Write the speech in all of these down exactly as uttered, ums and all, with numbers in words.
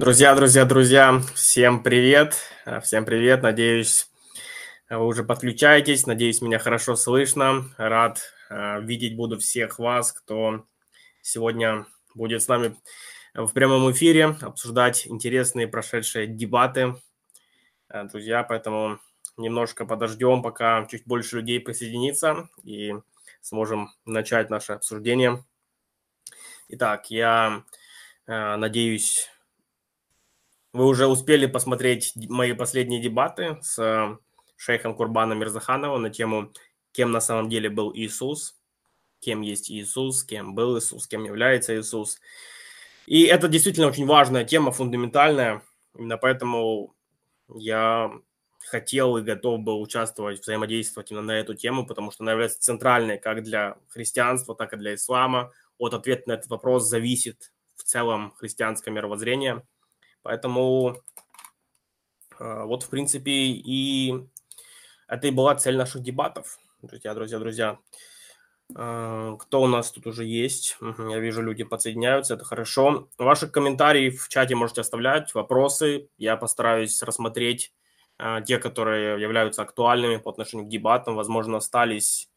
Друзья, друзья, друзья, всем привет, всем привет, надеюсь, вы уже подключаетесь, надеюсь, меня хорошо слышно, рад э, видеть буду всех вас, кто сегодня будет с нами в прямом эфире, обсуждать интересные прошедшие дебаты, э, друзья, поэтому немножко подождем, пока чуть больше людей присоединится, и сможем начать наше обсуждение. Итак, я э, надеюсь... Вы уже успели посмотреть мои последние дебаты с шейхом Курбаном Мирзахановым на тему «Кем на самом деле был Иисус?», «Кем есть Иисус?», «Кем был Иисус?», «Кем является Иисус?». И это действительно очень важная тема, фундаментальная. Именно поэтому я хотел и готов был участвовать, взаимодействовать именно на эту тему, потому что она является центральной как для христианства, так и для ислама. От ответа на этот вопрос зависит в целом христианское мировоззрение. Поэтому вот, в принципе, и это и была цель наших дебатов. Друзья, друзья, друзья, кто у нас тут уже есть? Я вижу, люди подсоединяются, это хорошо. Ваши комментарии в чате можете оставлять, вопросы. Я постараюсь рассмотреть те, которые являются актуальными по отношению к дебатам. Возможно, остались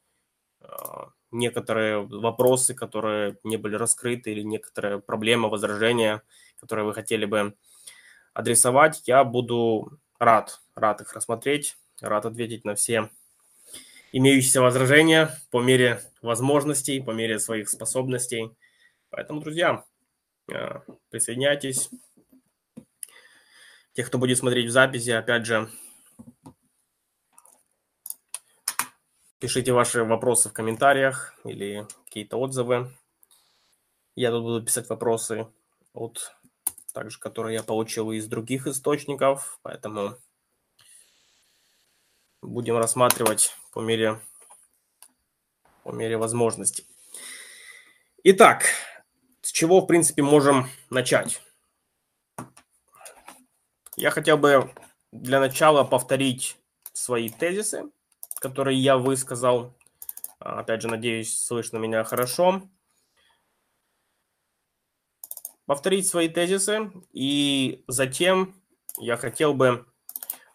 некоторые вопросы, которые не были раскрыты, или некоторые проблемы, возражения, которые вы хотели бы адресовать, я буду рад, рад их рассмотреть, рад ответить на все имеющиеся возражения по мере возможностей, по мере своих способностей. Поэтому, друзья, присоединяйтесь. Те, кто будет смотреть в записи, опять же, пишите ваши вопросы в комментариях или какие-то отзывы. Я тут буду писать вопросы от... также, которые я получил из других источников, поэтому будем рассматривать по мере, по мере возможности. Итак, с чего, в принципе, можем начать? Я хотел бы для начала повторить свои тезисы, которые я высказал. Опять же, надеюсь, слышно меня хорошо. Повторить свои тезисы, и затем я хотел бы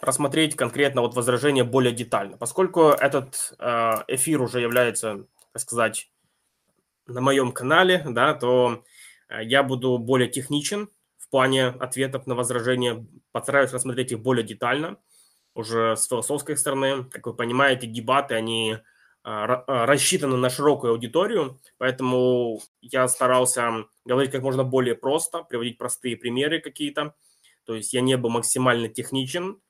рассмотреть конкретно вот возражения более детально, поскольку этот эфир уже является, так сказать, на моем канале, да, то я буду более техничен в плане ответов на возражения, постараюсь рассмотреть их более детально, уже с философской стороны. Как вы понимаете, дебаты, они рассчитаны на широкую аудиторию, поэтому я старался говорить как можно более просто, приводить простые примеры какие-то. То есть я не был максимально техничен,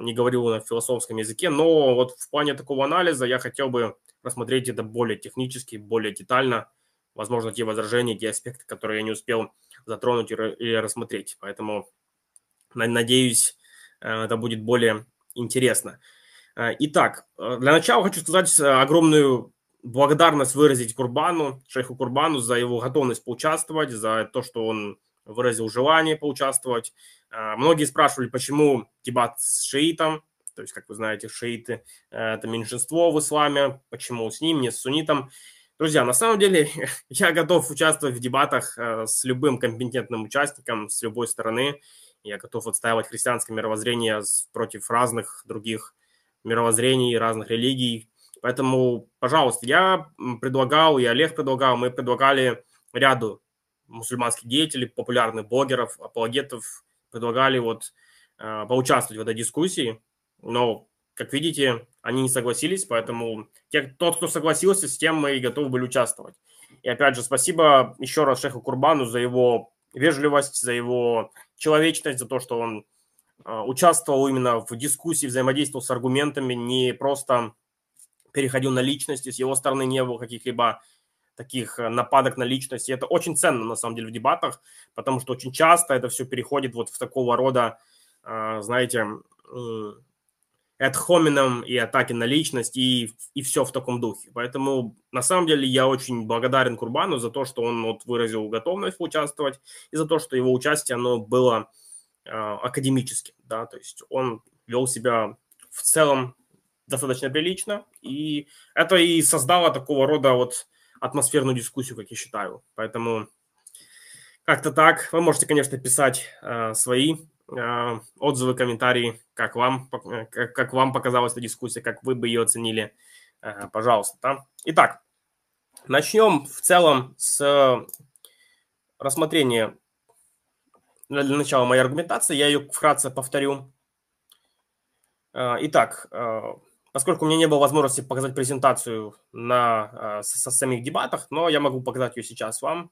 не говорил на философском языке, но вот в плане такого анализа я хотел бы рассмотреть это более технически, более детально, возможно, те возражения, те аспекты, которые я не успел затронуть и рассмотреть. Поэтому надеюсь, это будет более интересно. Итак, для начала хочу сказать огромную благодарность выразить Курбану, шейху Курбану, за его готовность поучаствовать, за то, что он выразил желание поучаствовать. Многие спрашивали, почему дебат с шиитом, то есть, как вы знаете, шииты – это меньшинство в исламе, почему с ним, не с суннитом. Друзья, на самом деле я готов участвовать в дебатах с любым компетентным участником, с любой стороны. Я готов отстаивать христианское мировоззрение против разных других мировоззрений, разных религий. Поэтому, пожалуйста, я предлагал, и Олег предлагал, мы предлагали ряду мусульманских деятелей, популярных блогеров, апологетов, предлагали вот э, поучаствовать в этой дискуссии, но, как видите, они не согласились, поэтому те, тот, кто согласился, с тем мы и готовы были участвовать. И опять же, спасибо еще раз шейху Курбану за его вежливость, за его человечность, за то, что он участвовал именно в дискуссии, взаимодействовал с аргументами, не просто переходил на личности, с его стороны не было каких-либо таких нападок на личности. Это очень ценно, на самом деле, в дебатах, потому что очень часто это все переходит вот в такого рода, знаете, ad hominem и атаки на личность, и, и все в таком духе. Поэтому, на самом деле, я очень благодарен Курбану за то, что он вот выразил готовность поучаствовать, и за то, что его участие, оно было... академически, да, то есть он вел себя в целом достаточно прилично, и это и создало такого рода вот атмосферную дискуссию, как я считаю. Поэтому, Как-то так. Вы можете, конечно, писать э, свои э, отзывы, комментарии, как вам, как, как вам показалась эта дискуссия, как вы бы ее оценили. Э, пожалуйста. Да? Итак, начнем в целом с рассмотрения. Для начала моей аргументации, я ее вкратце повторю. Итак, поскольку у меня не было возможности показать презентацию на, со, со самих дебатах, но я могу показать ее сейчас вам.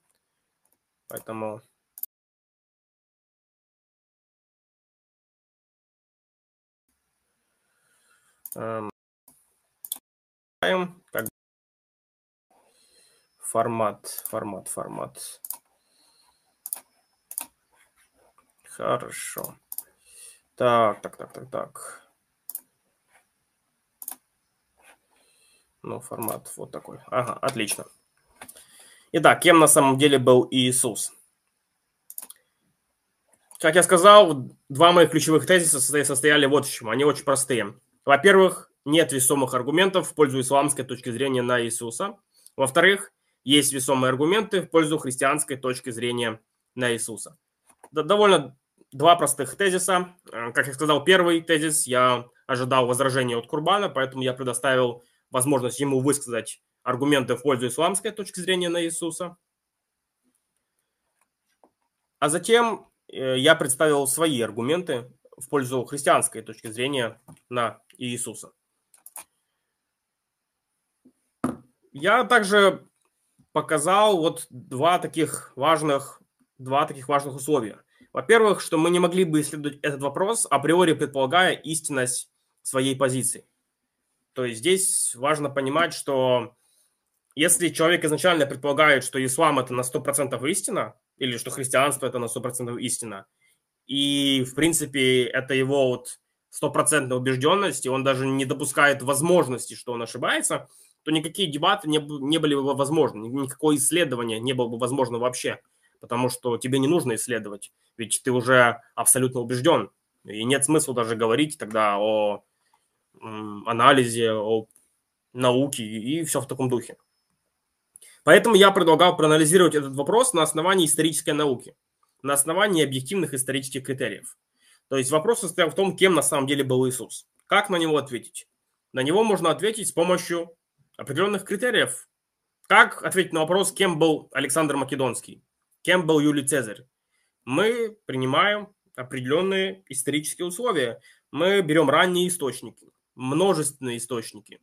Поэтому... Формат, формат, формат. Хорошо. Так, так, так, так, так. Ну, формат вот такой. Ага, отлично. Итак, кем на самом деле был Иисус? Как я сказал, два моих ключевых тезиса состояли вот в чем. Они очень простые. Во-первых, нет весомых аргументов в пользу исламской точки зрения на Иисуса. Во-вторых, есть весомые аргументы в пользу христианской точки зрения на Иисуса. Довольно два простых тезиса. Как я сказал, первый тезис, я ожидал возражения от Курбана, поэтому я предоставил возможность ему высказать аргументы в пользу исламской точки зрения на Иисуса. А затем я представил свои аргументы в пользу христианской точки зрения на Иисуса. Я также показал вот два таких важных, два таких важных условия. Во-первых, что мы не могли бы исследовать этот вопрос, априори предполагая истинность своей позиции. То есть здесь важно понимать, что если человек изначально предполагает, что ислам – это на сто процентов истина, или что христианство – это на сто процентов истина, и, в принципе, это его вот стопроцентная убежденность, и он даже не допускает возможности, что он ошибается, то никакие дебаты не, не были бы возможны, никакое исследование не было бы возможно вообще, потому что тебе не нужно исследовать, ведь ты уже абсолютно убежден, и нет смысла даже говорить тогда о... анализе, о науке и все в таком духе. Поэтому я предлагал проанализировать этот вопрос на основании исторической науки, на основании объективных исторических критериев. То есть вопрос состоял в том, кем на самом деле был Иисус. Как на него ответить? На него можно ответить с помощью определенных критериев. Как ответить на вопрос, кем был Александр Македонский, кем был Юлий Цезарь? Мы принимаем определенные исторические условия. Мы берем ранние источники, множественные источники.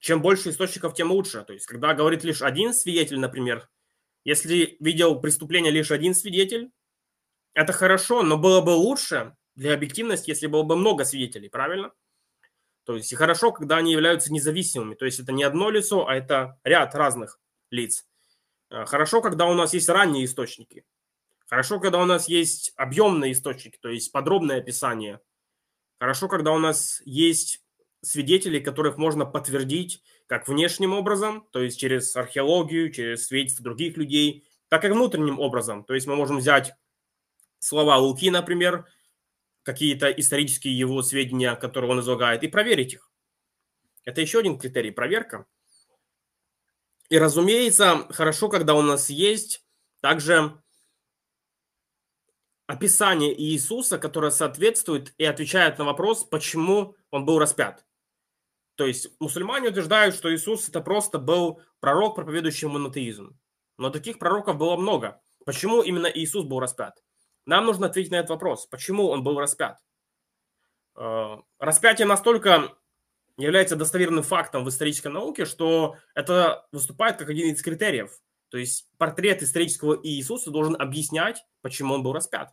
Чем больше источников, тем лучше. То есть, когда говорит лишь один свидетель, например, если видел преступление лишь один свидетель, это хорошо, но было бы лучше для объективности, если было бы много свидетелей, правильно? То есть, и хорошо, когда они являются независимыми. То есть, это не одно лицо, а это ряд разных лиц. Хорошо, когда у нас есть ранние источники. Хорошо, когда у нас есть объемные источники, то есть, подробное описание. Хорошо, когда у нас есть свидетели, которых можно подтвердить как внешним образом, то есть через археологию, через свидетельства других людей, так и внутренним образом. То есть мы можем взять слова Луки, например, какие-то исторические его сведения, которые он излагает, и проверить их. Это еще один критерий – проверка. И, разумеется, хорошо, когда у нас есть также описание Иисуса, которое соответствует и отвечает на вопрос, почему он был распят. То есть мусульмане утверждают, что Иисус это просто был пророк, проповедующий монотеизм. Но таких пророков было много. Почему именно Иисус был распят? Нам нужно ответить на этот вопрос. Почему он был распят? Распятие настолько является достоверным фактом в исторической науке, что это выступает как один из критериев. То есть портрет исторического Иисуса должен объяснять, почему он был распят.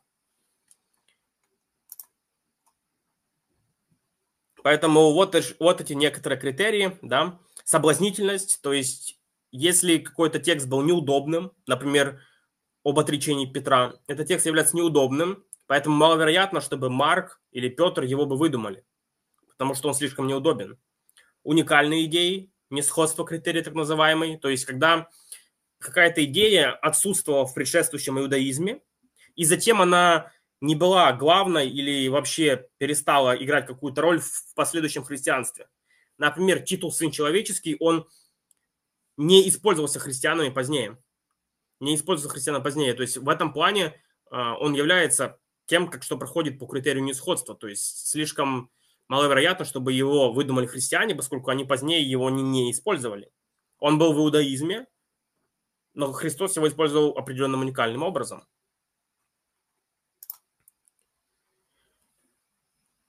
Поэтому вот, вот эти некоторые критерии, да, соблазнительность, то есть если какой-то текст был неудобным, например, об отречении Петра, этот текст является неудобным, поэтому маловероятно, чтобы Марк или Петр его бы выдумали, потому что он слишком неудобен. Уникальные идеи, несходство критерий так называемый, то есть когда... какая-то идея отсутствовала в предшествующем иудаизме, и затем она не была главной или вообще перестала играть какую-то роль в последующем христианстве. Например, титул «Сын человеческий», он не использовался христианами позднее. не используется христианам позднее. То есть в этом плане он является тем, как что проходит по критерию несходства. То есть слишком маловероятно, чтобы его выдумали христиане, поскольку они позднее его не, не использовали. Он был в иудаизме, но Христос его использовал определенным уникальным образом.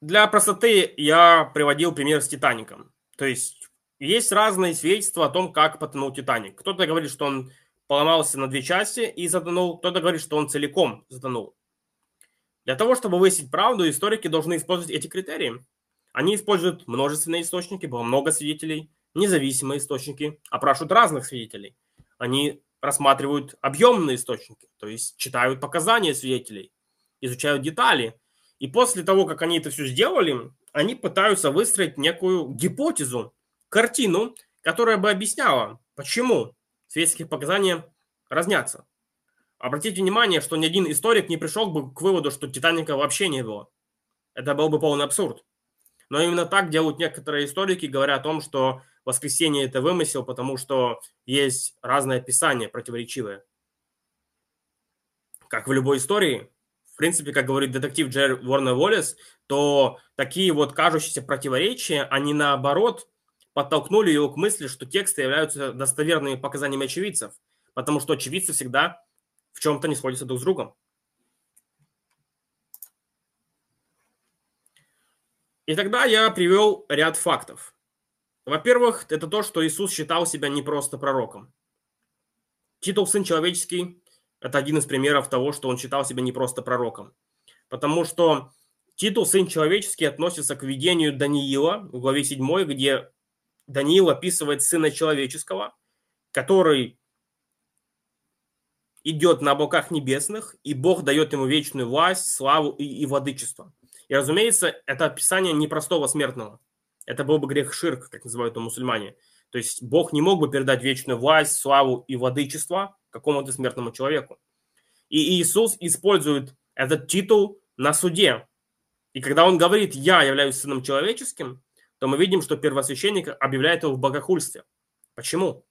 Для простоты я приводил пример с Титаником. То есть есть разные свидетельства о том, как потонул Титаник. Кто-то говорит, что он поломался на две части и затонул, кто-то говорит, что он целиком затонул. Для того, чтобы выяснить правду, историки должны использовать эти критерии. Они используют множественные источники, было много свидетелей, независимые источники, опрашивают разных свидетелей. Они рассматривают объемные источники, то есть читают показания свидетелей, изучают детали. И после того, как они это все сделали, они пытаются выстроить некую гипотезу, картину, которая бы объясняла, почему свидетельские показания разнятся. Обратите внимание, что ни один историк не пришел бы к выводу, что Титаника вообще не было. Это был бы полный абсурд. Но именно так делают некоторые историки, говоря о том, что воскресение – это вымысел, потому что есть разные описания противоречивые. Как в любой истории, в принципе, как говорит детектив Джей Уорнер Уоллес, то такие вот кажущиеся противоречия, они наоборот подтолкнули его к мысли, что тексты являются достоверными показаниями очевидцев, потому что очевидцы всегда в чем-то не сходятся друг с другом. И тогда я привел ряд фактов. Во-первых, это то, что Иисус считал себя не просто пророком. Титул «Сын человеческий» – это один из примеров того, что он считал себя не просто пророком. Потому что титул «Сын человеческий» относится к видению Даниила в главе седьмой, где Даниил описывает Сына человеческого, который идет на облаках небесных, и Бог дает ему вечную власть, славу и, и владычество. И, разумеется, это описание непростого смертного. Это был бы грех ширк, как называют его мусульмане. То есть Бог не мог бы передать вечную власть, славу и владычество какому-то смертному человеку. И Иисус использует этот титул на суде. И когда он говорит «я являюсь сыном человеческим», то мы видим, что первосвященник объявляет его в богохульстве. Почему?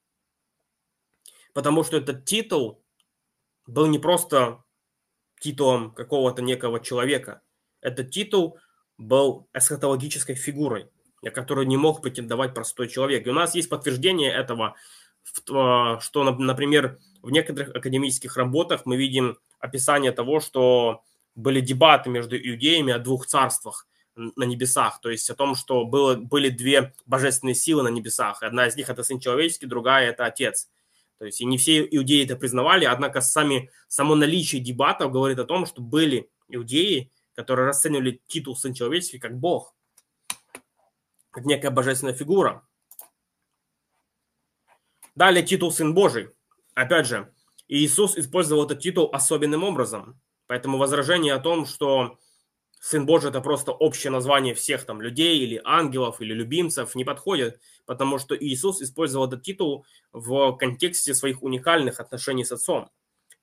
Потому что этот титул был не просто титулом какого-то некого человека. Этот титул был эсхатологической фигурой, на которую не мог претендовать простой человек. И у нас есть подтверждение этого, что, например, в некоторых академических работах мы видим описание того, что были дебаты между иудеями о двух царствах на небесах, то есть о том, что было, были две божественные силы на небесах. Одна из них – это Сын Человеческий, другая – это Отец. То есть и не все иудеи это признавали, однако сами, само наличие дебатов говорит о том, что были иудеи, которые расценивали титул Сын Человеческий как Бог, как некая божественная фигура. Далее титул Сын Божий. Опять же, Иисус использовал этот титул особенным образом. Поэтому возражение о том, что Сын Божий – это просто общее название всех там людей или ангелов, или любимцев, не подходит, потому что Иисус использовал этот титул в контексте своих уникальных отношений с Отцом.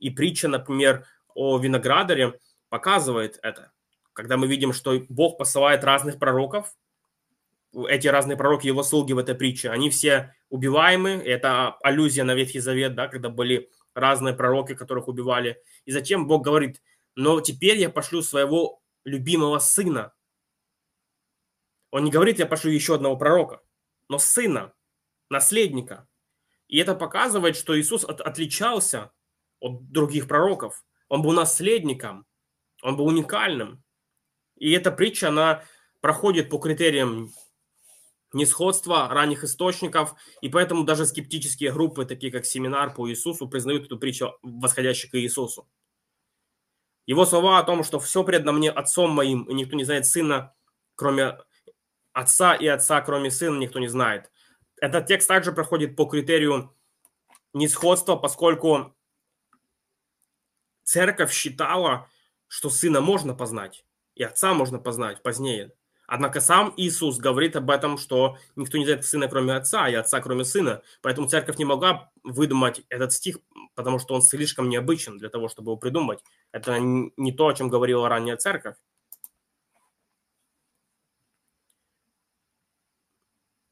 И притча, например, о виноградаре показывает это. Когда мы видим, что Бог посылает разных пророков, эти разные пророки, его слуги в этой притче, они все убиваемы. Это аллюзия на Ветхий Завет, да, когда были разные пророки, которых убивали. И затем Бог говорит, но теперь я пошлю своего любимого сына. Он не говорит, я пошлю еще одного пророка, но сына, наследника. И это показывает, что Иисус от, отличался от других пророков. Он был наследником, он был уникальным. И эта притча, она проходит по критериям несходства ранних источников, и поэтому даже скептические группы, такие как семинар по Иисусу, признают эту притчу восходящей к Иисусу. Его слова о том, что все предано мне отцом моим, и никто не знает сына, кроме отца, и отца, кроме сына, никто не знает. Этот текст также проходит по критерию несходства, поскольку церковь считала, что сына можно познать, и отца можно познать позднее. Однако сам Иисус говорит об этом, что никто не знает сына, кроме отца, и отца, кроме сына. Поэтому церковь не могла выдумать этот стих, потому что он слишком необычен для того, чтобы его придумать. Это не то, о чем говорила ранняя церковь.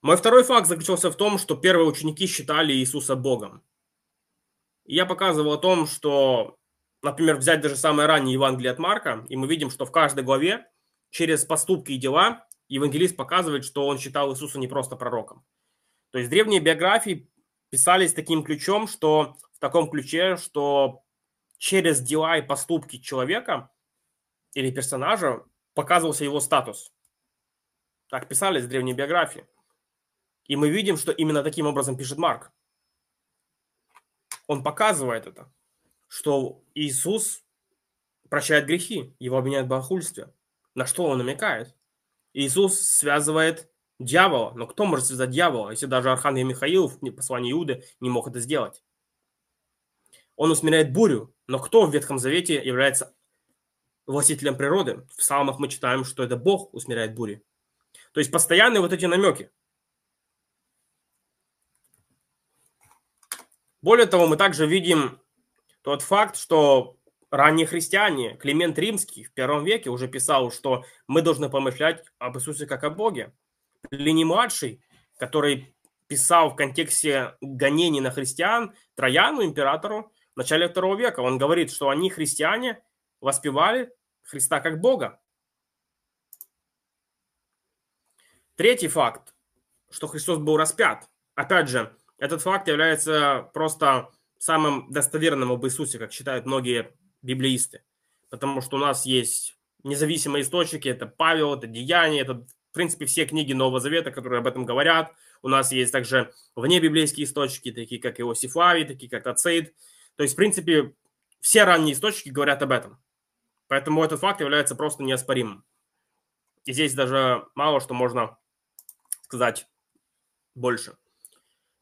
Мой второй факт заключался в том, что первые ученики считали Иисуса Богом. И я показывал о том, что, например, взять даже самое раннее Евангелие от Марка, и мы видим, что в каждой главе через поступки и дела евангелист показывает, что он считал Иисуса не просто пророком. То есть древние биографии писались таким ключом, что в таком ключе, что через дела и поступки человека или персонажа показывался его статус. Так писались древние биографии. И мы видим, что именно таким образом пишет Марк. Он показывает это, что Иисус прощает грехи, его обвиняют в богохульстве. На что он намекает? Иисус связывает дьявола. Но кто может связать дьявола, если даже Архангел Михаил в послании Иуды не мог это сделать? Он усмиряет бурю. Но кто в Ветхом Завете является властителем природы? В Псалмах мы читаем, что это Бог усмиряет бури. То есть постоянные вот эти намеки. Более того, мы также видим тот факт, что ранние христиане, Климент Римский в первом веке уже писал, что мы должны помышлять об Иисусе как о Боге. Плиний-младший, который писал в контексте гонений на христиан Траяну, императору, в начале второго века, он говорит, что они, христиане, воспевали Христа как Бога. Третий факт, что Христос был распят. Опять же, этот факт является просто самым достоверным об Иисусе, как считают многие библеисты. Потому что у нас есть независимые источники, это Павел, это Деяния, это, в принципе, все книги Нового Завета, которые об этом говорят. У нас есть также внебиблейские источники, такие как Иосиф Флавий, такие как Тацит. То есть, в принципе, все ранние источники говорят об этом. Поэтому этот факт является просто неоспоримым. И здесь даже мало что можно сказать больше.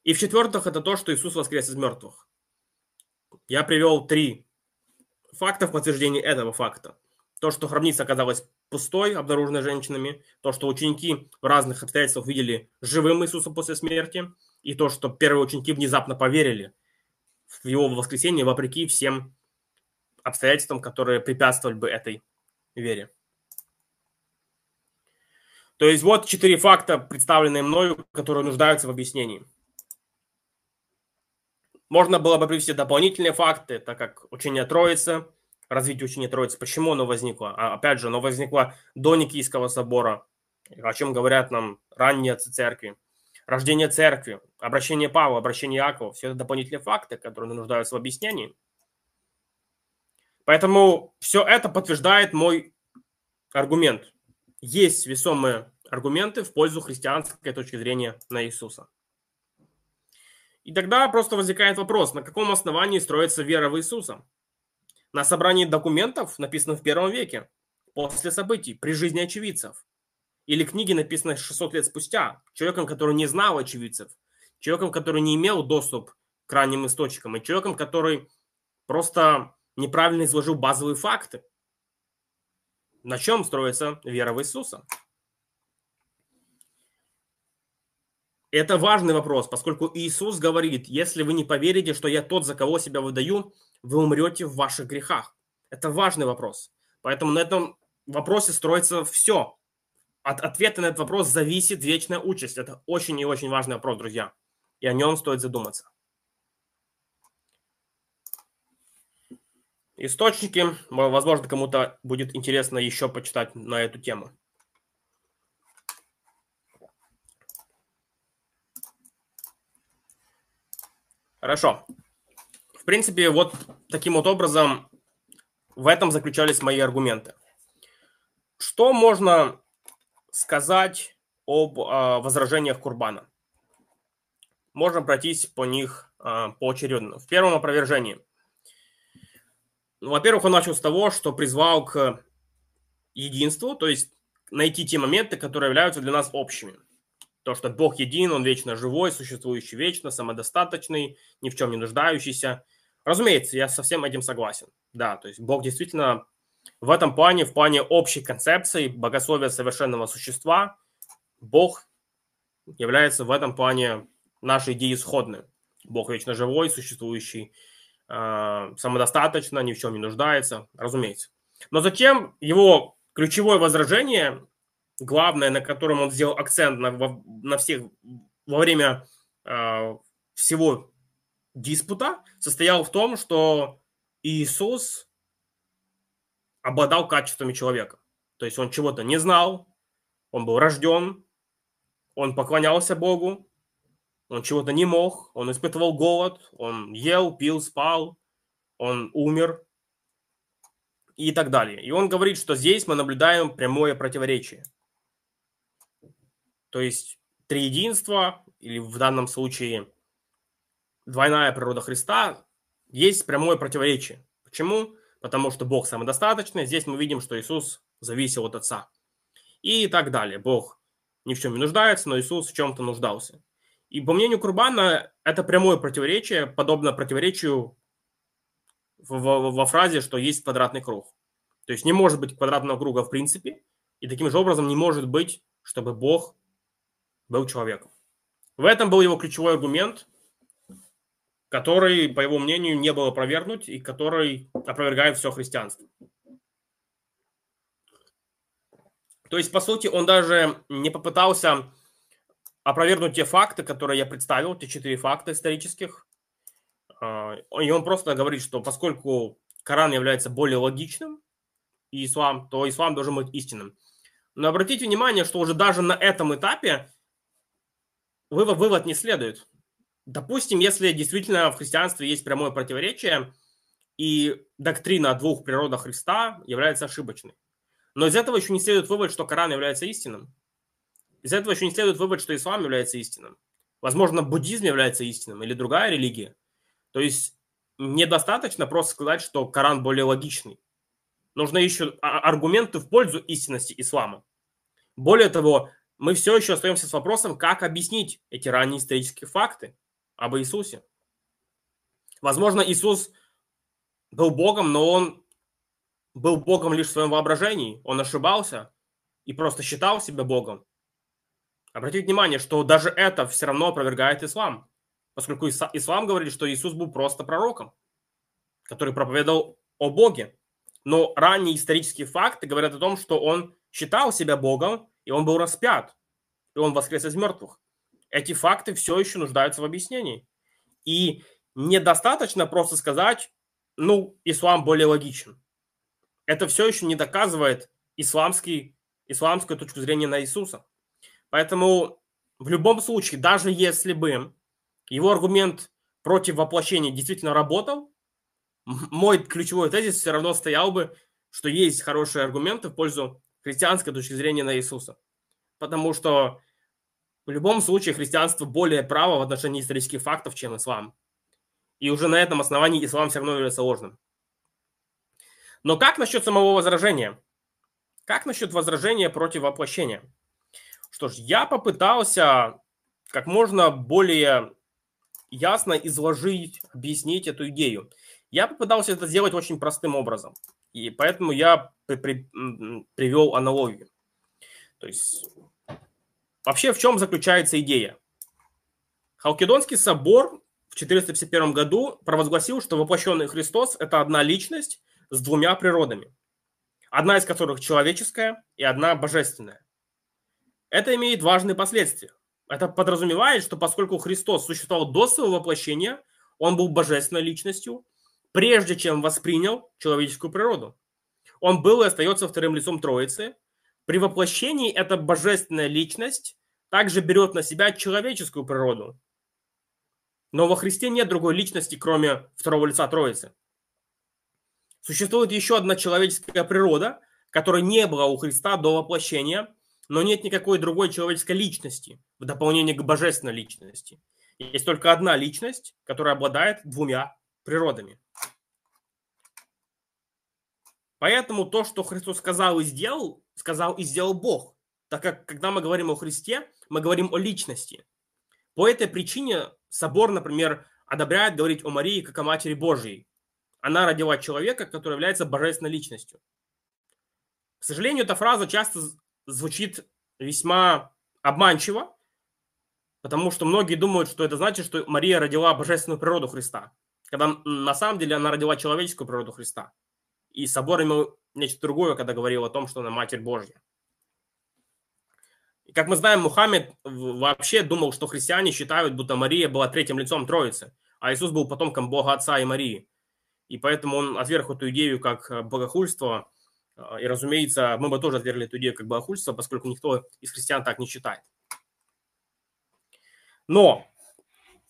И в-четвертых, это то, что Иисус воскрес из мертвых. Я привел три факта в подтверждение этого факта. То, что гробница оказалась пустой, обнаруженной женщинами. То, что ученики в разных обстоятельствах видели живым Иисуса после смерти. И то, что первые ученики внезапно поверили в его воскресение, вопреки всем обстоятельствам, которые препятствовали бы этой вере. То есть вот четыре факта, представленные мною, которые нуждаются в объяснении. Можно было бы привести дополнительные факты, так как учение Троицы, развитие учения Троицы, почему оно возникло? А, опять же, оно возникло до Никийского собора, о чем говорят нам ранние отцы церкви. Рождение церкви, обращение Павла, обращение Иакова, все это дополнительные факты, которые нуждаются в объяснении. Поэтому все это подтверждает мой аргумент. Есть весомые аргументы в пользу христианской точки зрения на Иисуса. И тогда просто возникает вопрос, на каком основании строится вера в Иисуса? На собрании документов, написанных в первом веке, после событий, при жизни очевидцев. Или книги, написанные шестьсот лет спустя, человеком, который не знал очевидцев, человеком, который не имел доступ к ранним источникам, и человеком, который просто неправильно изложил базовые факты. На чем строится вера в Иисуса? Это важный вопрос, поскольку Иисус говорит, если вы не поверите, что я тот, за кого себя выдаю, вы умрете в ваших грехах. Это важный вопрос. Поэтому на этом вопросе строится все. От ответа на этот вопрос зависит вечная участь. Это очень и очень важный вопрос, друзья. И о нем стоит задуматься. Источники, возможно, кому-то будет интересно еще почитать на эту тему. Хорошо. В принципе, вот таким вот образом в этом заключались мои аргументы. Что можно сказать об э, возражениях Курбана? Можно пройтись по них э, поочередно. В первом опровержении. Во-первых, он начал с того, что призвал к единству, то есть найти те моменты, которые являются для нас общими. То, что Бог един, Он вечно живой, существующий вечно, самодостаточный, ни в чем не нуждающийся. Разумеется, я со всем этим согласен. Да, то есть Бог действительно в этом плане, в плане общей концепции богословия совершенного существа, Бог является в этом плане нашей идеей исходной. Бог вечно живой, существующий, самодостаточно, ни в чем не нуждается, разумеется. Но затем его ключевое возражение, главное, на котором он сделал акцент на, на всех, во время э, всего диспута состоял в том, что Иисус обладал качествами человека. То есть он чего-то не знал, он был рожден, он поклонялся Богу, он чего-то не мог, он испытывал голод, он ел, пил, спал, он умер и так далее. И он говорит, что здесь мы наблюдаем прямое противоречие. То есть триединство, или в данном случае двойная природа Христа, есть прямое противоречие. Почему? Потому что Бог самодостаточный. Здесь мы видим, что Иисус зависел от Отца. И так далее. Бог ни в чем не нуждается, но Иисус в чем-то нуждался. И по мнению Курбана, это прямое противоречие, подобно противоречию во фразе, что есть квадратный круг. То есть не может быть квадратного круга в принципе, и таким же образом не может быть, чтобы Бог был человеком. В этом был его ключевой аргумент, который, по его мнению, не было опровергнуть, и который опровергает все христианство. То есть, по сути, он даже не попытался опровергнуть те факты, которые я представил, те четыре факта исторических. И он просто говорит, что поскольку Коран является более логичным, и ислам, то ислам должен быть истинным. Но обратите внимание, что уже даже на этом этапе вывод, вывод не следует. Допустим, если действительно в христианстве есть прямое противоречие, и доктрина о двух природах Христа является ошибочной. Но из этого еще не следует вывод, что Коран является истинным. Из этого еще не следует вывод, что ислам является истинным. Возможно, буддизм является истинным или другая религия. То есть недостаточно просто сказать, что Коран более логичный. Нужны еще аргументы в пользу истинности ислама. Более того, мы все еще остаемся с вопросом, как объяснить эти ранние исторические факты об Иисусе. Возможно, Иисус был Богом, но он был Богом лишь в своем воображении. Он ошибался и просто считал себя Богом. Обратите внимание, что даже это все равно опровергает ислам. Поскольку ислам говорит, что Иисус был просто пророком, который проповедовал о Боге. Но ранние исторические факты говорят о том, что он считал себя Богом, и он был распят, и он воскрес из мертвых. Эти факты все еще нуждаются в объяснении. И недостаточно просто сказать, ну, ислам более логичен. Это все еще не доказывает исламский, исламскую точку зрения на Иисуса. Поэтому в любом случае, даже если бы его аргумент против воплощения действительно работал, мой ключевой тезис все равно стоял бы, что есть хорошие аргументы в пользу христианской точки зрения на Иисуса. Потому что в любом случае, христианство более право в отношении исторических фактов, чем ислам. И уже на этом основании ислам все равно является ложным. Но как насчет самого возражения? Как насчет возражения против воплощения? Что ж, я попытался как можно более ясно изложить, объяснить эту идею. Я попытался это сделать очень простым образом. И поэтому я при- при- привел аналогию. То есть... Вообще, в чем заключается идея? Халкидонский собор в четыреста пятьдесят первом году провозгласил, что воплощенный Христос – это одна личность с двумя природами, одна из которых человеческая и одна божественная. Это имеет важные последствия. Это подразумевает, что поскольку Христос существовал до своего воплощения, он был божественной личностью, прежде чем воспринял человеческую природу. Он был и остается вторым лицом Троицы. При воплощении эта божественная личность также берет на себя человеческую природу. Но во Христе нет другой личности, кроме второго лица Троицы. Существует еще одна человеческая природа, которой не было у Христа до воплощения, но нет никакой другой человеческой личности в дополнение к божественной личности. Есть только одна личность, которая обладает двумя природами. Поэтому то, что Христос сказал и сделал, сказал и сделал Бог. Так как, когда мы говорим о Христе, мы говорим о личности. По этой причине собор, например, одобряет говорить о Марии как о Матери Божией. Она родила человека, который является божественной личностью. К сожалению, эта фраза часто звучит весьма обманчиво, потому что многие думают, что это значит, что Мария родила божественную природу Христа, когда на самом деле она родила человеческую природу Христа. И собор имел нечто другое, когда говорил о том, что она Матерь Божья. И как мы знаем, Мухаммед вообще думал, что христиане считают, будто Мария была третьим лицом Троицы. а Иисус был потомком Бога Отца и Марии. И поэтому он отверг эту идею как богохульство. И, разумеется, мы бы тоже отвергли эту идею как богохульство, поскольку никто из христиан так не считает. Но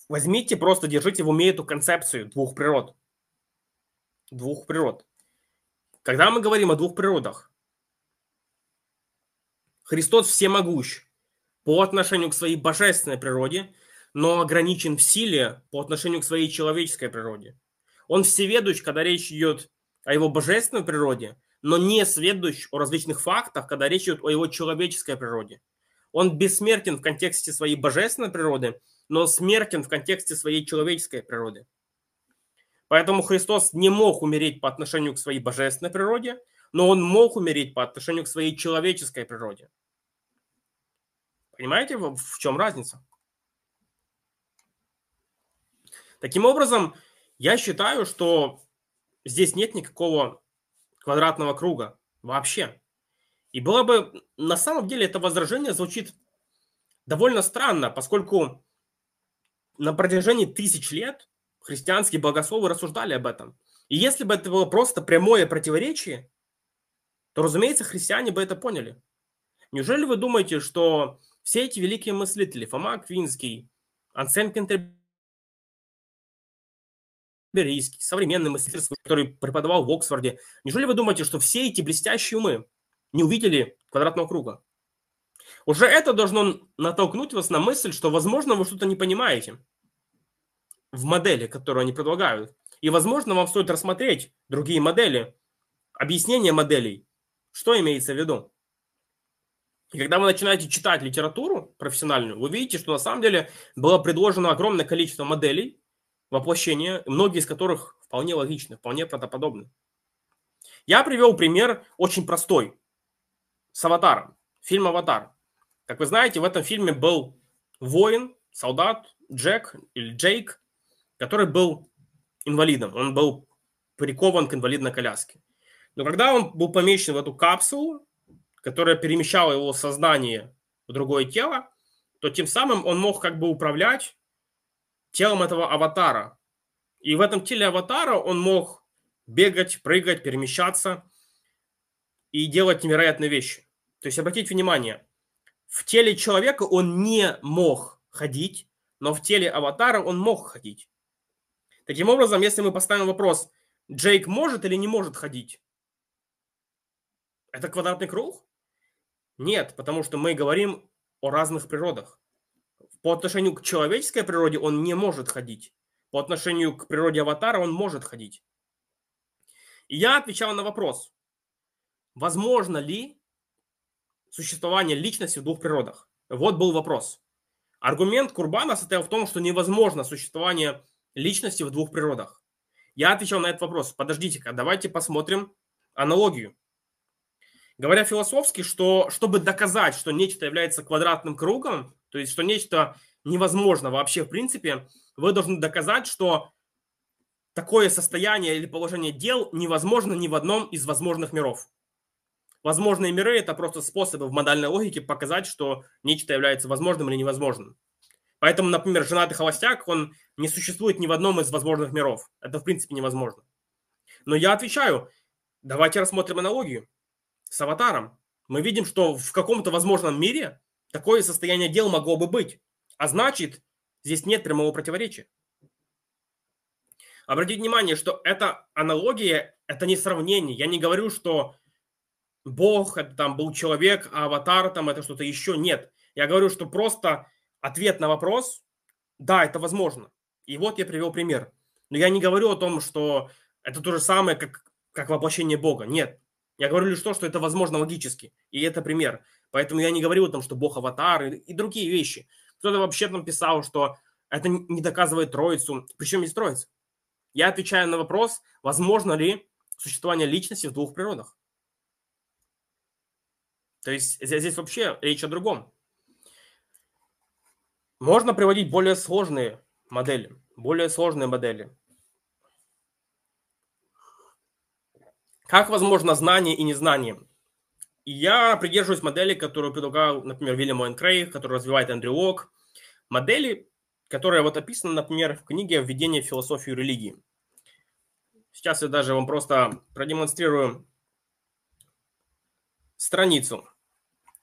возьмите, просто держите в уме эту концепцию двух природ. Двух природ. Когда мы говорим о двух природах, Христос всемогущ по отношению к своей божественной природе, но ограничен в силе по отношению к своей человеческой природе. Он всеведущ, когда речь идет о его божественной природе, но не сведущ о различных фактах, когда речь идет о его человеческой природе. Он бессмертен в контексте своей божественной природы, но смертен в контексте своей человеческой природы. Поэтому Христос не мог умереть по отношению к своей божественной природе, но он мог умереть по отношению к своей человеческой природе. Понимаете, в чем разница? Таким образом, я считаю, что здесь нет никакого квадратного круга вообще. И было бы, на самом деле, это возражение звучит довольно странно, поскольку на протяжении тысяч лет христианские богословы рассуждали об этом. И если бы это было просто прямое противоречие, то, разумеется, христиане бы это поняли. Неужели вы думаете, что все эти великие мыслители, Фома Аквинский, Ансельм Кентерберийский, современный мыслитель, который преподавал в Оксфорде. Неужели вы думаете, что все эти блестящие умы не увидели квадратного круга? Уже это должно натолкнуть вас на мысль, что, возможно, вы что-то не понимаете в модели, которую они предлагают. И, возможно, вам стоит рассмотреть другие модели, объяснение моделей, что имеется в виду. И когда вы начинаете читать литературу профессиональную, вы видите, что на самом деле было предложено огромное количество моделей, воплощения, многие из которых вполне логичны, вполне правдоподобны. Я привел пример очень простой, с «Аватаром», фильм «Аватар». Как вы знаете, в этом фильме был воин, солдат Джек или Джейк, который был инвалидом, он был прикован к инвалидной коляске. Но когда он был помещен в эту капсулу, которая перемещала его сознание в другое тело, то тем самым он мог как бы управлять телом этого аватара. И в этом теле аватара он мог бегать, прыгать, перемещаться и делать невероятные вещи. То есть, обратите внимание, в теле человека он не мог ходить, но в теле аватара он мог ходить. Таким образом, если мы поставим вопрос, Джейк может или не может ходить, это квадратный круг? Нет, потому что мы говорим о разных природах. По отношению к человеческой природе он не может ходить. По отношению к природе аватара он может ходить. И я отвечал на вопрос, возможно ли существование личности в двух природах? Вот был вопрос. Аргумент Курбана состоял в том, что невозможно существование личности в двух природах. Я отвечал на этот вопрос. Подождите-ка, давайте посмотрим аналогию. Говоря философски, что чтобы доказать, что нечто является квадратным кругом, то есть, что нечто невозможно вообще в принципе, вы должны доказать, что такое состояние или положение дел невозможно ни в одном из возможных миров. Возможные миры – это просто способы в модальной логике показать, что нечто является возможным или невозможным. Поэтому, например, женатый холостяк, он не существует ни в одном из возможных миров. Это в принципе невозможно. Но я отвечаю, давайте рассмотрим аналогию с аватаром. Мы видим, что в каком-то возможном мире такое состояние дел могло бы быть. А значит, здесь нет прямого противоречия. Обратите внимание, что это аналогия, это не сравнение. Я не говорю, что Бог, это там был человек, а аватар там это что-то еще. Нет. Я говорю, что просто ответ на вопрос, да, это возможно. И вот я привел пример. Но я не говорю о том, что это то же самое, как, как воплощение Бога. Нет. Я говорю лишь то, что это возможно логически. И это пример. Поэтому я не говорил о том, что Бог аватар и, и другие вещи. Кто-то вообще там писал, что это не доказывает Троицу. Причем есть Троица. Я отвечаю на вопрос, возможно ли существование личности в двух природах. То есть здесь вообще речь о другом. Можно приводить более сложные модели. Более сложные модели. Как возможно знание и незнание? И я придерживаюсь модели, которую предлагал, например, Вильям Крейг, который развивает Эндрю Лок. Модели которая вот описана, например, в книге «Введение в философию религии». Сейчас я даже вам просто продемонстрирую страницу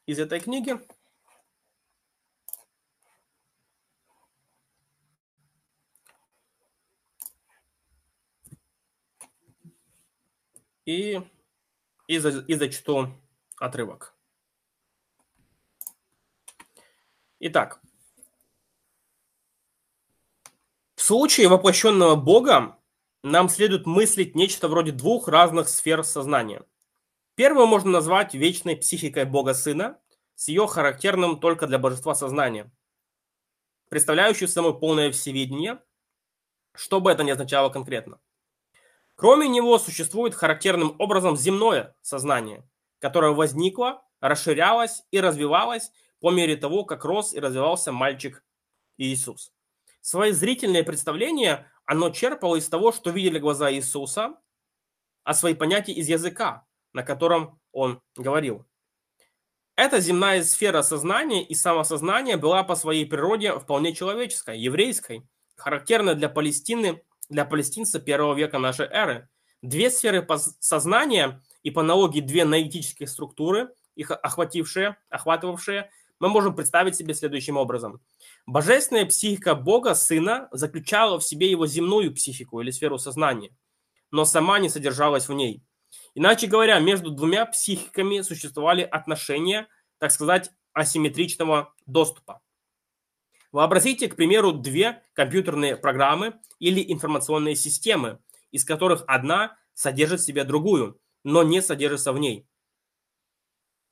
из этой книги. И, и, за, и зачту отрывок. Итак. В случае воплощенного Бога нам следует мыслить нечто вроде двух разных сфер сознания. Первую можно назвать вечной психикой Бога-сына с ее характерным только для божества сознанием, представляющей собой полное всеведение, что бы это ни означало конкретно. Кроме него существует характерным образом земное сознание, которое возникло, расширялось и развивалось по мере того, как рос и развивался мальчик Иисус. Свои зрительные представления оно черпало из того, что видели глаза Иисуса, а свои понятия из языка, на котором он говорил. Эта земная сфера сознания и самосознания была по своей природе вполне человеческой, еврейской, характерной для Палестины, для палестинца первого века нашей эры. Две сферы сознания и по аналогии две наитические структуры, их охватившие, охватывавшие, мы можем представить себе следующим образом. Божественная психика Бога, Сына, заключала в себе его земную психику или сферу сознания, но сама не содержалась в ней. Иначе говоря, между двумя психиками существовали отношения, так сказать, асимметричного доступа. Вообразите, к примеру, две компьютерные программы или информационные системы, из которых одна содержит в себе другую, но не содержится в ней.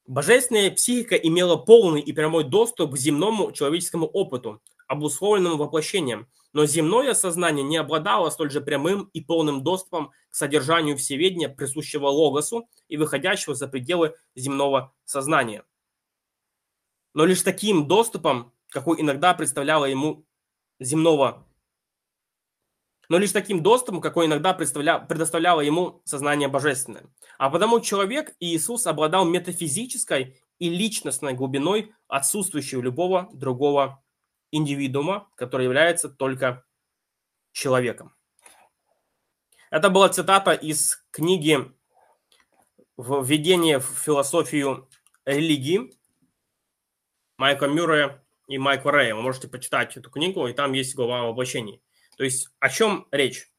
Божественная психика имела полный и прямой доступ к земному человеческому опыту, обусловленному воплощением, но земное сознание не обладало столь же прямым и полным доступом к содержанию всеведения, присущего логосу и выходящего за пределы земного сознания. Но лишь таким доступом, какой иногда представляло ему земного, но лишь таким доступом, какой иногда представля... предоставляло ему сознание божественное. А потому человек и Иисус обладал метафизической и личностной глубиной, отсутствующей у любого другого индивидуума, который является только человеком. Это была цитата из книги «Введение в философию религии» Майка Мюррея и Майкла Рэя. Вы можете почитать эту книгу, и там есть глава о воплощении. То есть о чем речь?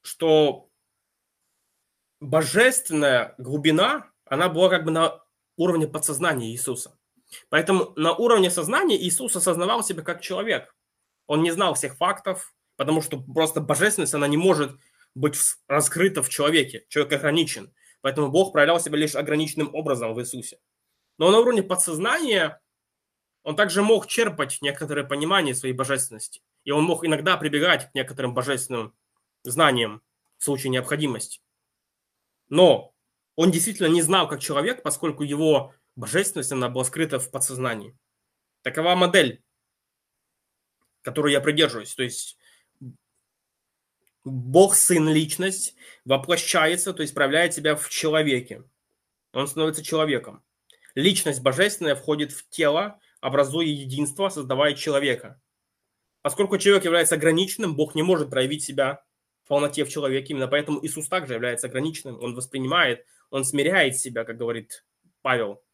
Что божественная глубина, она была как бы на уровне подсознания Иисуса. Поэтому на уровне сознания Иисус осознавал себя как человек. Он не знал всех фактов, потому что просто божественность, она не может быть раскрыта в человеке. Человек ограничен. Поэтому Бог проявлял себя лишь ограниченным образом в Иисусе. Но на уровне подсознания он также мог черпать некоторое понимание своей божественности. И он мог иногда прибегать к некоторым божественным знаниям в случае необходимости. Но он действительно не знал как человек, поскольку его божественность, она была скрыта в подсознании. Такова модель, которую я придерживаюсь. То есть Бог-сын-личность воплощается, то есть проявляет себя в человеке. Он становится человеком. Личность божественная входит в тело, образуя единство, создавая человека. Поскольку человек является ограниченным, Бог не может проявить себя в полноте в человеке. Именно поэтому Иисус также является ограниченным. Он воспринимает, он смиряет себя, как говорит Павел.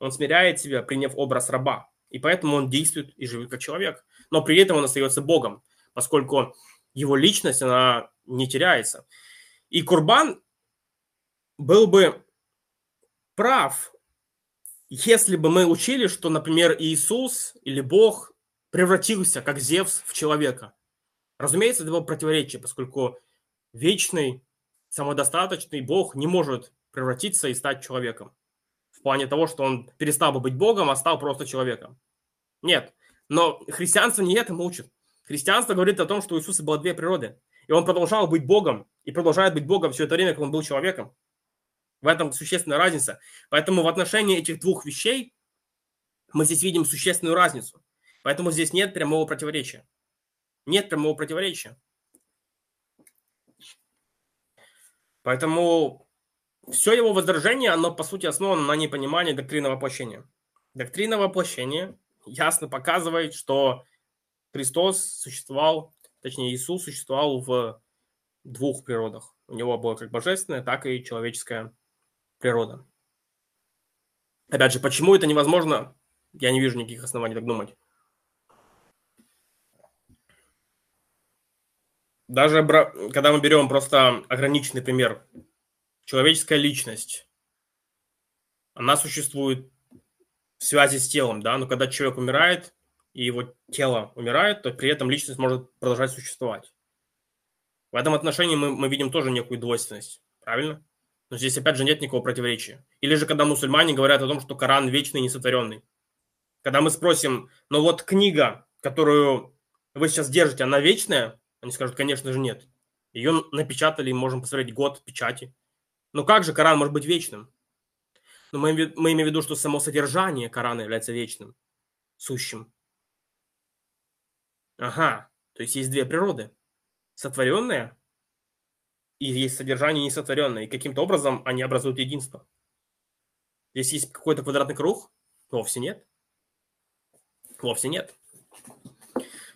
Он смиряет себя, приняв образ раба. И поэтому он действует и живет как человек. Но при этом он остается Богом, поскольку его личность, она не теряется. И Курбан был бы прав, если бы мы учили, что, например, Иисус или Бог превратился, как Зевс, в человека. Разумеется, это было противоречие, поскольку вечный, самодостаточный Бог не может превратиться и стать человеком. В плане того, что он перестал бы быть Богом, а стал просто человеком. Нет. Но христианство не этому учит. Христианство говорит о том, что у Иисуса было две природы. И он продолжал быть Богом. И продолжает быть Богом все это время, как он был человеком. В этом существенная разница. Поэтому в отношении этих двух вещей мы здесь видим существенную разницу. Поэтому здесь нет прямого противоречия. Нет прямого противоречия. Поэтому все его возражение, оно, по сути, основано на непонимании доктрины воплощения. Доктрина воплощения ясно показывает, что Христос существовал, точнее Иисус существовал в двух природах. У него была как божественная, так и человеческая природа. Опять же, почему это невозможно, я не вижу никаких оснований так думать. Даже когда мы берем просто ограниченный пример, человеческая личность, она существует в связи с телом, да, но когда человек умирает и его тело умирает, то при этом личность может продолжать существовать. В этом отношении мы, мы видим тоже некую двойственность, правильно? Но здесь опять же нет никакого противоречия. Или же когда мусульмане говорят о том, что Коран вечный и несотворенный. Когда мы спросим, ну вот книга, которую вы сейчас держите, она вечная? Они скажут, конечно же, нет. Ее напечатали, можем посмотреть год печати. Но как же Коран может быть вечным? Но мы, мы имеем в виду, что само содержание Корана является вечным, сущим. Ага, то есть есть две природы. Сотворенная и есть содержание несотворенное. И каким-то образом они образуют единство. Здесь есть какой-то квадратный круг? Вовсе нет. Вовсе нет.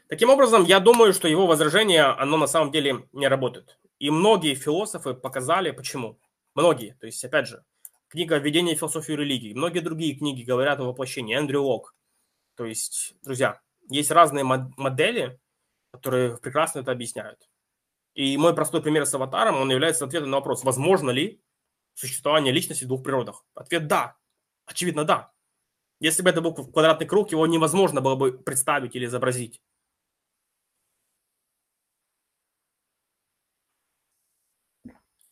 Таким образом, я думаю, что его возражение, оно на самом деле не работает. И многие философы показали, почему. Многие. То есть, опять же, книга «Введение в философию религии». Многие другие книги говорят о воплощении. Эндрю Лок. То есть, друзья, есть разные модели, которые прекрасно это объясняют. И мой простой пример с аватаром, он является ответом на вопрос, возможно ли существование личности в двух природах. Ответ – да. Очевидно, да. Если бы это был квадратный круг, его невозможно было бы представить или изобразить.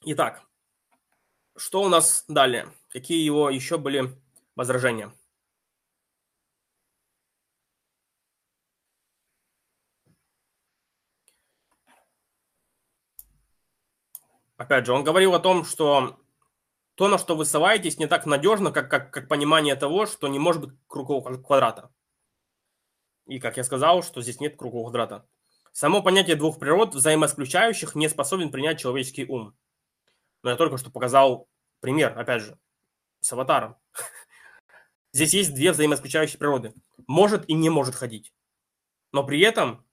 Итак, что у нас далее? Какие его еще были возражения? Опять же, он говорил о том, что то, на что вы ссылаетесь, не так надежно, как, как, как понимание того, что не может быть кругового квадрата. И, как я сказал, что здесь нет кругового квадрата. Само понятие двух природ, взаимоисключающих, не способен принять человеческий ум. Но я только что показал пример, опять же, с аватаром. Здесь есть две взаимоисключающие природы. Может и не может ходить. Но при этом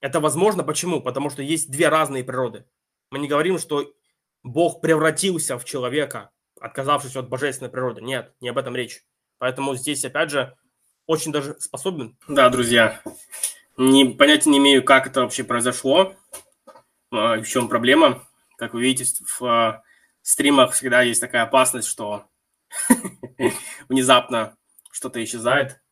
это возможно. Почему? Потому что есть две разные природы. Мы не говорим, что Бог превратился в человека, отказавшись от божественной природы. Нет, не об этом речь. Поэтому здесь, опять же, очень даже способен. Да, друзья, не, понятия не имею, как это вообще произошло, в чем проблема. Как вы видите, в стримах всегда есть такая опасность, что внезапно что-то исчезает.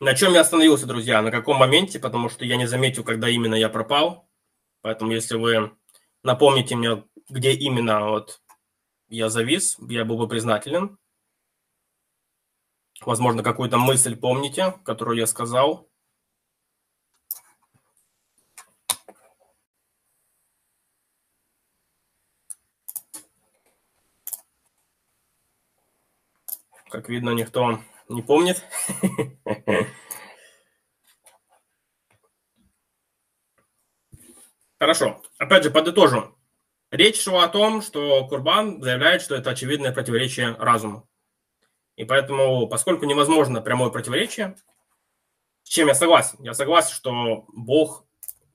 На чем я остановился, друзья? На каком моменте? Потому что я не заметил, когда именно я пропал. Поэтому если вы напомните мне, где именно вот я завис, я был бы признателен. Возможно, какую-то мысль помните, которую я сказал. Как видно, никто не помнит. Хорошо. Опять же, подытожим. Речь шла о том, что Курбан заявляет, что это очевидное противоречие разуму. И поэтому, поскольку невозможно прямое противоречие, с чем я согласен? Я согласен, что Бог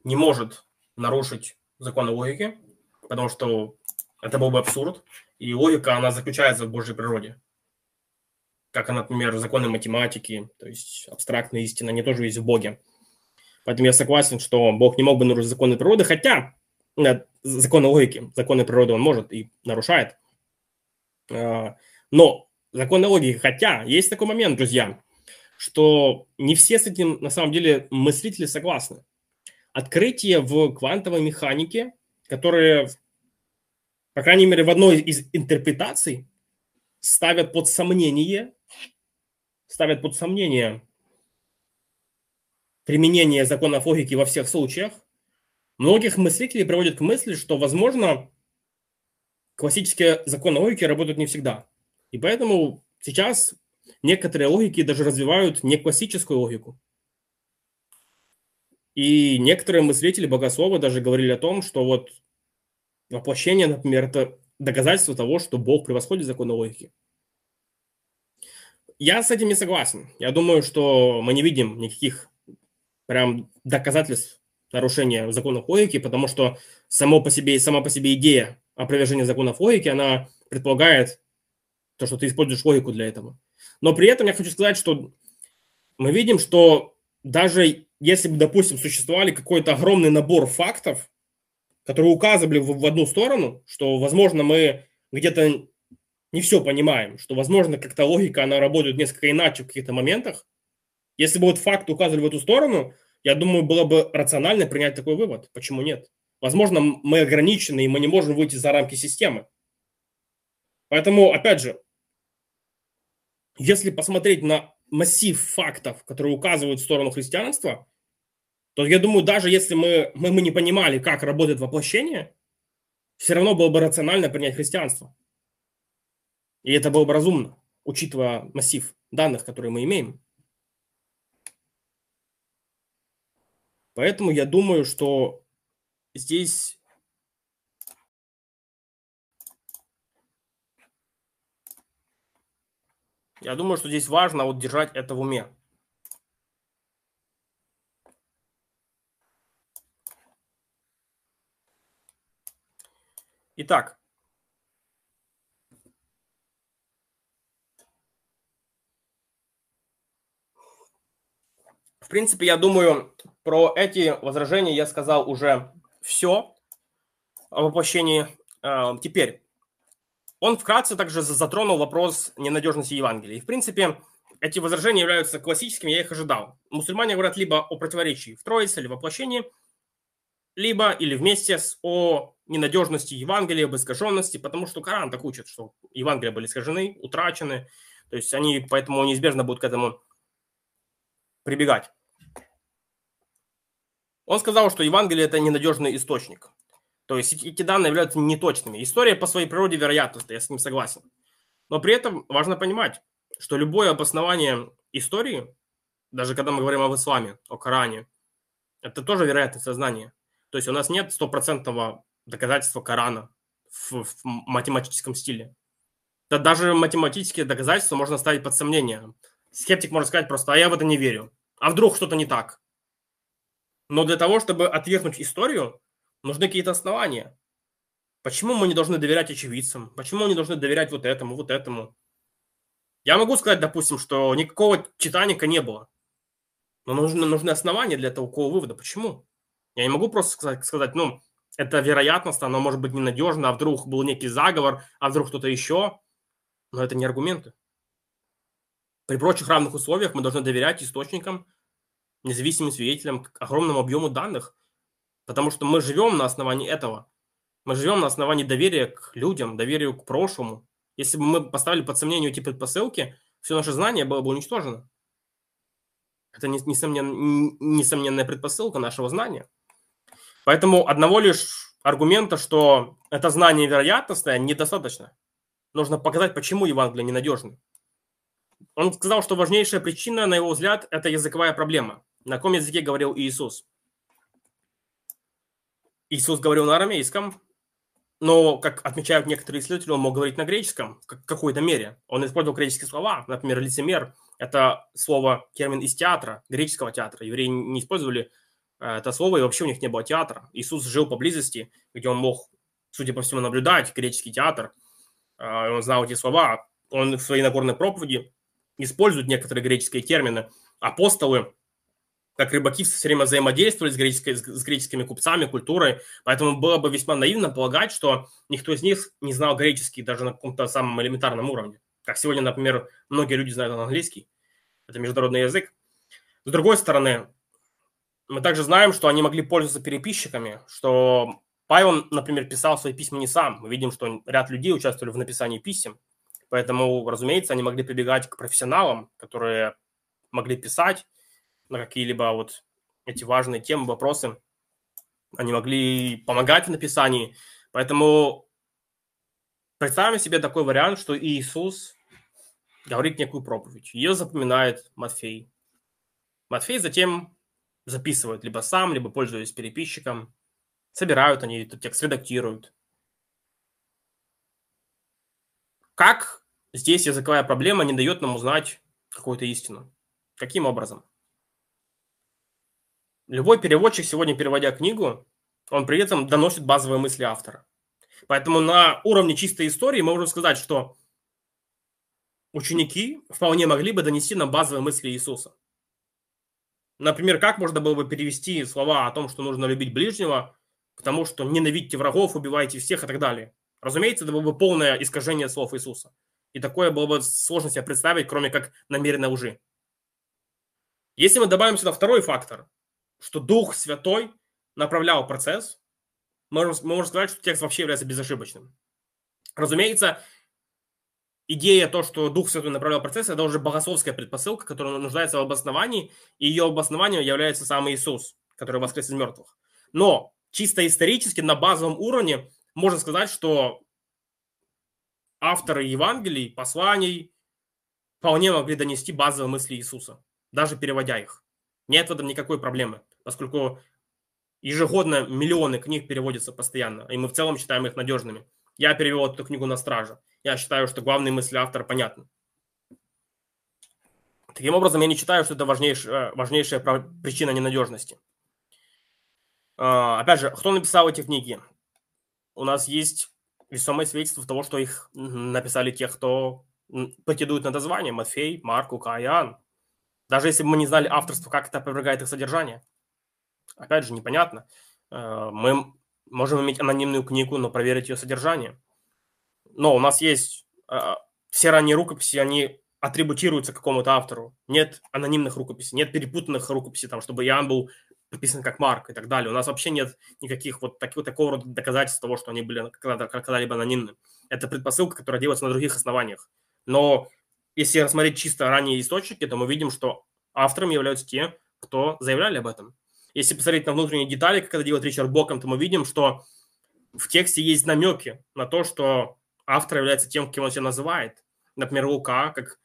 не может нарушить законы логики, потому что это был бы абсурд. И логика, она заключается в Божьей природе. Как, например, законы математики, то есть абстрактная истина, они тоже есть в Боге. Поэтому я согласен, что Бог не мог бы нарушить законы природы, хотя законы логики, законы природы он может и нарушает. Но законы логики, хотя есть такой момент, друзья, что не все с этим, на самом деле, мыслители согласны. Открытие в квантовой механике, которые, по крайней мере, в одной из интерпретаций ставят под сомнение, ставят под сомнение применение законов логики во всех случаях, многих мыслителей приводят к мысли, что, возможно, классические законы логики работают не всегда. И поэтому сейчас некоторые логики даже развивают не классическую логику. И некоторые мыслители богословы даже говорили о том, что вот воплощение, например, это доказательство того, что Бог превосходит законы логики. Я с этим не согласен. Я думаю, что мы не видим никаких прям доказательств нарушения законов логики, потому что само по себе, сама по себе идея опровержения законов логики, она предполагает то, что ты используешь логику для этого. Но при этом я хочу сказать, что мы видим, что даже если бы, допустим, существовали какой-то огромный набор фактов, которые указывали в одну сторону, что, возможно, мы где-то не все понимаем, что, возможно, как-то логика, она работает несколько иначе в каких-то моментах. Если бы вот факты указывали в эту сторону, я думаю, было бы рационально принять такой вывод. Почему нет? Возможно, мы ограничены, и мы не можем выйти за рамки системы. Поэтому, опять же, если посмотреть на массив фактов, которые указывают в сторону христианства, то, я думаю, даже если мы, мы, мы не понимали, как работает воплощение, все равно было бы рационально принять христианство. И это было бы разумно, учитывая массив данных, которые мы имеем. Поэтому я думаю, что здесь... Я думаю, что здесь важно вот держать это в уме. Итак. В принципе, я думаю, про эти возражения я сказал уже все о воплощении. Теперь. Он вкратце также затронул вопрос ненадежности Евангелия. И, в принципе, эти возражения являются классическими, я их ожидал. Мусульмане говорят либо о противоречии в Троице или воплощении, либо или вместе с о ненадежности Евангелия, об искаженности, потому что Коран так учит, что Евангелия были искажены, утрачены. То есть они поэтому неизбежно будут к этому прибегать. Он сказал, что Евангелие – это ненадежный источник. То есть эти данные являются неточными. История по своей природе вероятностная, я с ним согласен. Но при этом важно понимать, что любое обоснование истории, даже когда мы говорим об исламе, о Коране, это тоже вероятность сознания. То есть у нас нет стопроцентного доказательства Корана в, в математическом стиле. Да даже математические доказательства можно ставить под сомнение. Скептик может сказать просто: а я в это не верю. А вдруг что-то не так? Но для того, чтобы отвергнуть историю, нужны какие-то основания. Почему мы не должны доверять очевидцам? Почему мы не должны доверять вот этому, вот этому? Я могу сказать, допустим, что никакого Титаника не было. Но нужны, нужны основания для такого вывода. Почему? Я не могу просто сказать, сказать, ну, это вероятность, она может быть ненадежна, а вдруг был некий заговор, а вдруг кто-то еще. Но это не аргументы. При прочих равных условиях мы должны доверять источникам, независимым свидетелям, огромному объему данных. Потому что мы живем на основании этого. Мы живем на основании доверия к людям, доверию к прошлому. Если бы мы поставили под сомнение эти предпосылки, все наше знание было бы уничтожено. Это несомнен, несомненная предпосылка нашего знания. Поэтому одного лишь аргумента, что это знание вероятностное, недостаточно. Нужно показать, почему Евангелие ненадежно. Он сказал, что важнейшая причина, на его взгляд, это языковая проблема. На каком языке говорил Иисус? Иисус говорил на арамейском, но, как отмечают некоторые исследователи, он мог говорить на греческом в какой-то мере. Он использовал греческие слова, например, лицемер. Это слово, термин из театра, греческого театра. Евреи не использовали это слово, и вообще у них не было театра. Иисус жил поблизости, где он мог, судя по всему, наблюдать греческий театр. Он знал эти слова. Он в своей Нагорной проповеди использует некоторые греческие термины. Апостолы, как рыбаки, все время взаимодействовали с, греческой, с греческими купцами, культурой. Поэтому было бы весьма наивно полагать, что никто из них не знал греческий даже на каком-то самом элементарном уровне. Как сегодня, например, многие люди знают английский. Это международный язык. С другой стороны, мы также знаем, что они могли пользоваться переписчиками, что Павел, например, писал свои письма не сам. Мы видим, что ряд людей участвовали в написании писем. Поэтому, разумеется, они могли прибегать к профессионалам, которые могли писать на какие-либо вот эти важные темы, вопросы. Они могли помогать в написании. Поэтому представим себе такой вариант, что Иисус говорит некую проповедь. Ее запоминает Матфей. Матфей затем записывает либо сам, либо пользуясь переписчиком. Собирают они этот текст, редактируют. Как здесь языковая проблема не дает нам узнать какую-то истину. Каким образом? Любой переводчик, сегодня переводя книгу, он при этом доносит базовые мысли автора. Поэтому на уровне чистой истории мы можем сказать, что ученики вполне могли бы донести нам базовые мысли Иисуса. Например, как можно было бы перевести слова о том, что нужно любить ближнего, потому что ненавидьте врагов, убивайте всех и так далее. Разумеется, это было бы полное искажение слов Иисуса. И такое было бы сложно себе представить, кроме как намеренной лжи. Если мы добавим сюда второй фактор, что Дух Святой направлял процесс, мы можем сказать, что текст вообще является безошибочным. Разумеется, идея то, что Дух Святой направлял процесс, это уже богословская предпосылка, которая нуждается в обосновании, и ее обоснованием является сам Иисус, который воскрес из мертвых. Но чисто исторически, на базовом уровне, можно сказать, что авторы Евангелий, посланий вполне могли донести базовые мысли Иисуса, даже переводя их. Нет в этом никакой проблемы, поскольку ежегодно миллионы книг переводятся постоянно, и мы в целом считаем их надежными. Я перевел эту книгу «На страже». Я считаю, что главные мысли автора понятны. Таким образом, я не считаю, что это важнейшая, важнейшая причина ненадежности. Опять же, кто написал эти книги? У нас есть весомое свидетельство того, что их написали те, кто претендует на это звание. Матфей, Марк, Лука, Иоанн. Даже если бы мы не знали авторство, как это опровергает их содержание. Опять же, непонятно. Мы можем иметь анонимную книгу, но проверить ее содержание. Но у нас есть... Все ранние рукописи, они атрибутируются какому-то автору. Нет анонимных рукописей, нет перепутанных рукописей, там, чтобы Иоанн был подписан как Марк и так далее. У нас вообще нет никаких вот таких, такого рода доказательств того, что они были когда-либо анонимны. Это предпосылка, которая делается на других основаниях. Но если рассмотреть чисто ранние источники, то мы видим, что авторами являются те, кто заявляли об этом. Если посмотреть на внутренние детали, как это делает Ричард Бокэм, то мы видим, что в тексте есть намеки на то, что автор является тем, кем он себя называет. Например, Лука, как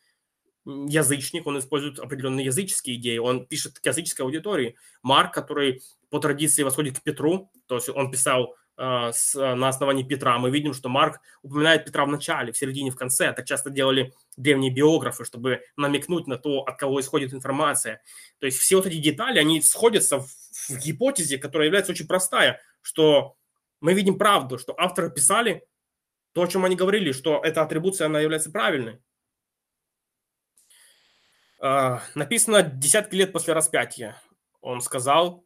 язычник, он использует определенные языческие идеи, он пишет к языческой аудитории. Марк, который по традиции восходит к Петру, то есть он писал э, с, на основании Петра. Мы видим, что Марк упоминает Петра в начале, в середине, в конце. Так часто делали древние биографы, чтобы намекнуть на то, от кого исходит информация. То есть все вот эти детали, они сходятся в, в гипотезе, которая является очень простая, что мы видим правду, что авторы писали то, о чем они говорили, что эта атрибуция, она является правильной. Написано десятки лет после распятия, он сказал.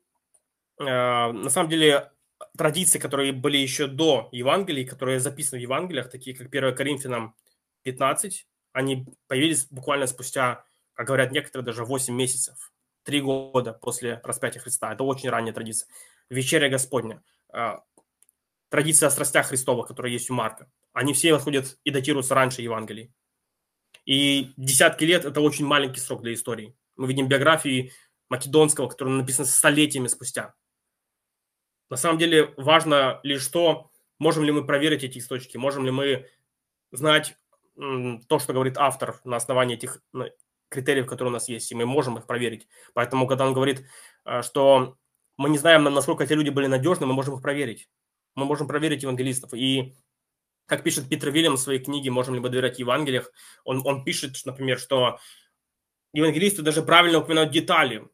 На самом деле, традиции, которые были еще до Евангелий, которые записаны в Евангелиях, такие как первое Коринфянам пятнадцать, они появились буквально спустя, как говорят некоторые, даже восемь месяцев, три года после распятия Христа. Это очень ранняя традиция. Вечеря Господня, традиция о страстях Христова, которая есть у Марка. Они все восходят и датируются раньше Евангелий. И десятки лет – это очень маленький срок для истории. Мы видим биографии Македонского, которые написаны столетиями спустя. На самом деле важно лишь то, можем ли мы проверить эти источники, можем ли мы знать то, что говорит автор на основании этих критериев, которые у нас есть, и мы можем их проверить. Поэтому, когда он говорит, что мы не знаем, насколько эти люди были надежны, мы можем их проверить. Мы можем проверить евангелистов. И как пишет Питер Уильямс в своей книге «Можем ли мы доверять Евангелиях», он, он пишет, например, что евангелисты даже правильно упоминают детали,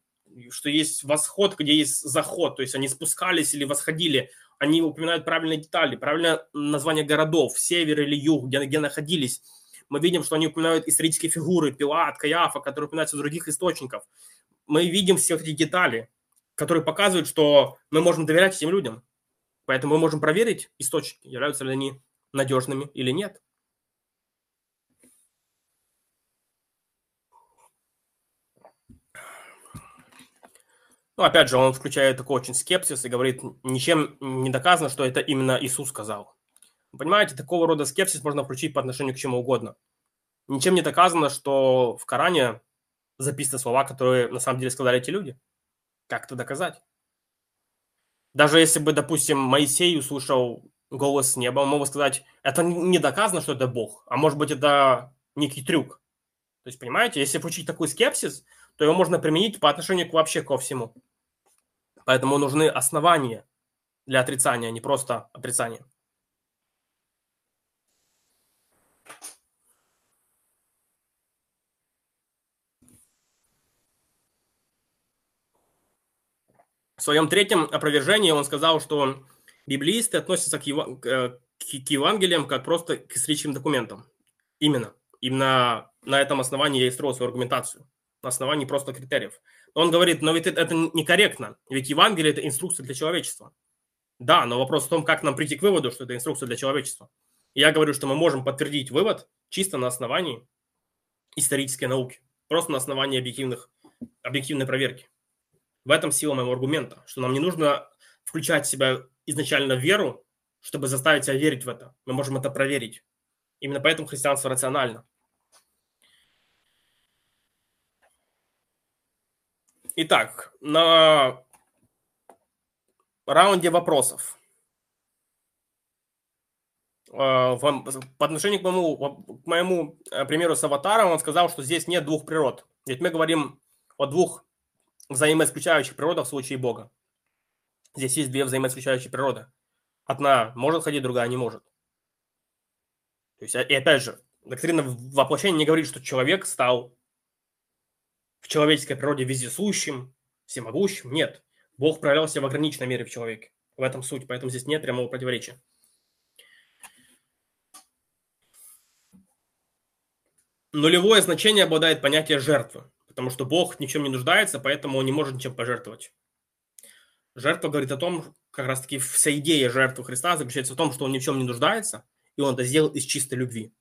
что есть восход, где есть заход, то есть они спускались или восходили, они упоминают правильные детали, правильное название городов, север или юг, где, где находились. Мы видим, что они упоминают исторические фигуры, Пилат, Каиафа, которые упоминаются в других источниках. Мы видим все эти детали, которые показывают, что мы можем доверять этим людям. Поэтому мы можем проверить источники, являются ли они надежными или нет. Ну, опять же, он включает такой очень скепсис и говорит, ничем не доказано, что это именно Иисус сказал. Понимаете, такого рода скепсис можно включить по отношению к чему угодно. Ничем не доказано, что в Коране записаны слова, которые на самом деле сказали эти люди. Как это доказать? Даже если бы, допустим, Моисей услышал голос с неба, он мог бы сказать, это не доказано, что это Бог, а может быть, это некий трюк. То есть, понимаете, если включить такой скепсис, то его можно применить по отношению к вообще ко всему. Поэтому нужны основания для отрицания, а не просто отрицание. своем третьем опровержении он сказал, что библеисты относятся к, ева- к, к Евангелиям как просто к историческим документам. Именно. Именно на этом основании я и строил свою аргументацию. На основании просто критериев. Он говорит, но ведь это некорректно. Ведь Евангелие – это инструкция для человечества. Да, но вопрос в том, как нам прийти к выводу, что это инструкция для человечества. И я говорю, что мы можем подтвердить вывод чисто на основании исторической науки. Просто на основании объективных, объективной проверки. В этом сила моего аргумента, что нам не нужно включать в себя изначально веру, чтобы заставить себя верить в это. Мы можем это проверить. Именно поэтому христианство рационально. Итак, на раунде вопросов. По отношению к моему, к моему примеру с аватаром, он сказал, что здесь нет двух природ. Ведь мы говорим о двух взаимоисключающих природах в случае Бога. Здесь есть две взаимоисключающие природы. Одна может ходить, другая не может. То есть, и опять же, доктрина воплощения не говорит, что человек стал в человеческой природе вездесущим, всемогущим. Нет. Бог проявлялся в ограниченной мере в человеке. В этом суть. Поэтому здесь нет прямого противоречия. Нулевое значение обладает понятие жертвы. Потому что Бог ни в чем не нуждается, поэтому он не может ничем пожертвовать. Жертва говорит о том, как раз таки вся идея жертвы Христа заключается в том, что он ни в чем не нуждается, и он это сделал из чистой любви.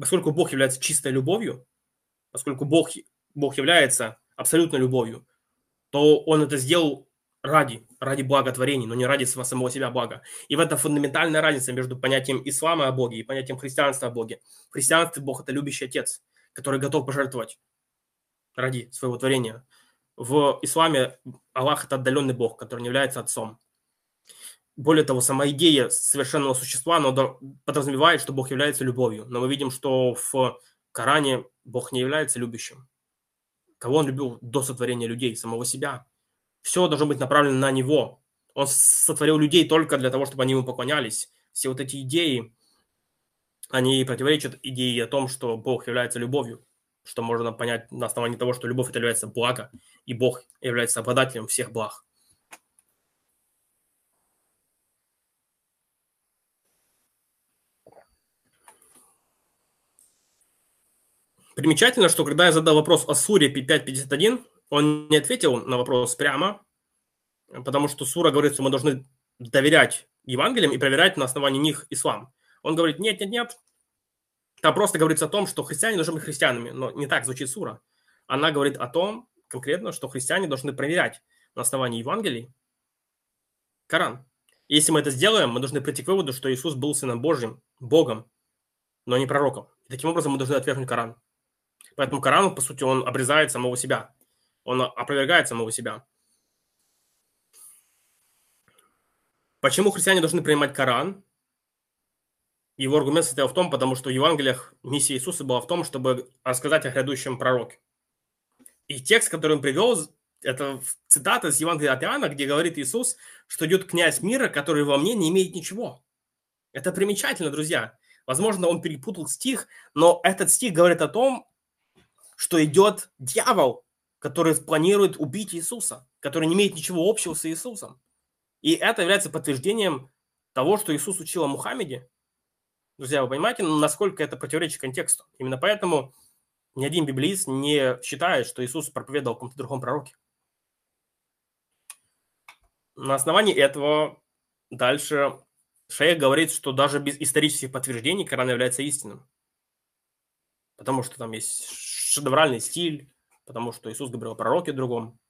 Поскольку Бог является чистой любовью, поскольку Бог, Бог является абсолютной любовью, то он это сделал ради, ради благотворения, но не ради самого себя блага. И в этом фундаментальная разница между понятием ислама о Боге и понятием христианства о Боге. В христианстве Бог – это любящий отец, который готов пожертвовать ради своего творения. В исламе Аллах – это отдаленный Бог, который не является отцом. Более того, сама идея совершенного существа она подразумевает, что Бог является любовью. Но мы видим, что в Коране Бог не является любящим. Кого он любил до сотворения людей? Самого себя. Все должно быть направлено на него. Он сотворил людей только для того, чтобы они ему поклонялись. Все вот эти идеи, они противоречат идее о том, что Бог является любовью. Что можно понять на основании того, что любовь это является благо, и Бог является обладателем всех благ. Примечательно, что когда я задал вопрос о суре пять пятьдесят один, он не ответил на вопрос прямо, потому что сура говорит, что мы должны доверять Евангелиям и проверять на основании них ислам. Он говорит, нет, нет, нет. Там просто говорится о том, что христиане должны быть христианами, но не так звучит сура. Она говорит о том, конкретно, что христиане должны проверять на основании Евангелий Коран. И если мы это сделаем, мы должны прийти к выводу, что Иисус был Сыном Божьим, Богом, но не пророком. И таким образом мы должны отвергнуть Коран. Поэтому Коран, по сути, он обрезает самого себя. Он опровергает самого себя. Почему христиане должны принимать Коран? Его аргумент состоял в том, потому что в Евангелиях миссия Иисуса была в том, чтобы рассказать о грядущем пророке. И текст, который он привел, это цитата из Евангелия от Иоанна, где говорит Иисус, что идет князь мира, который во мне не имеет ничего. Это примечательно, друзья. Возможно, он перепутал стих, но этот стих говорит о том, что идет дьявол, который планирует убить Иисуса, который не имеет ничего общего с Иисусом. И это является подтверждением того, что Иисус учил о Мухаммеде. Друзья, вы понимаете, насколько это противоречит контексту? Именно поэтому ни один библеист не считает, что Иисус проповедовал о каком-то другом пророке. На основании этого дальше Шейх говорит, что даже без исторических подтверждений Коран является истинным. Потому что там есть шедевральный стиль, потому что Иисус говорил о пророке другом.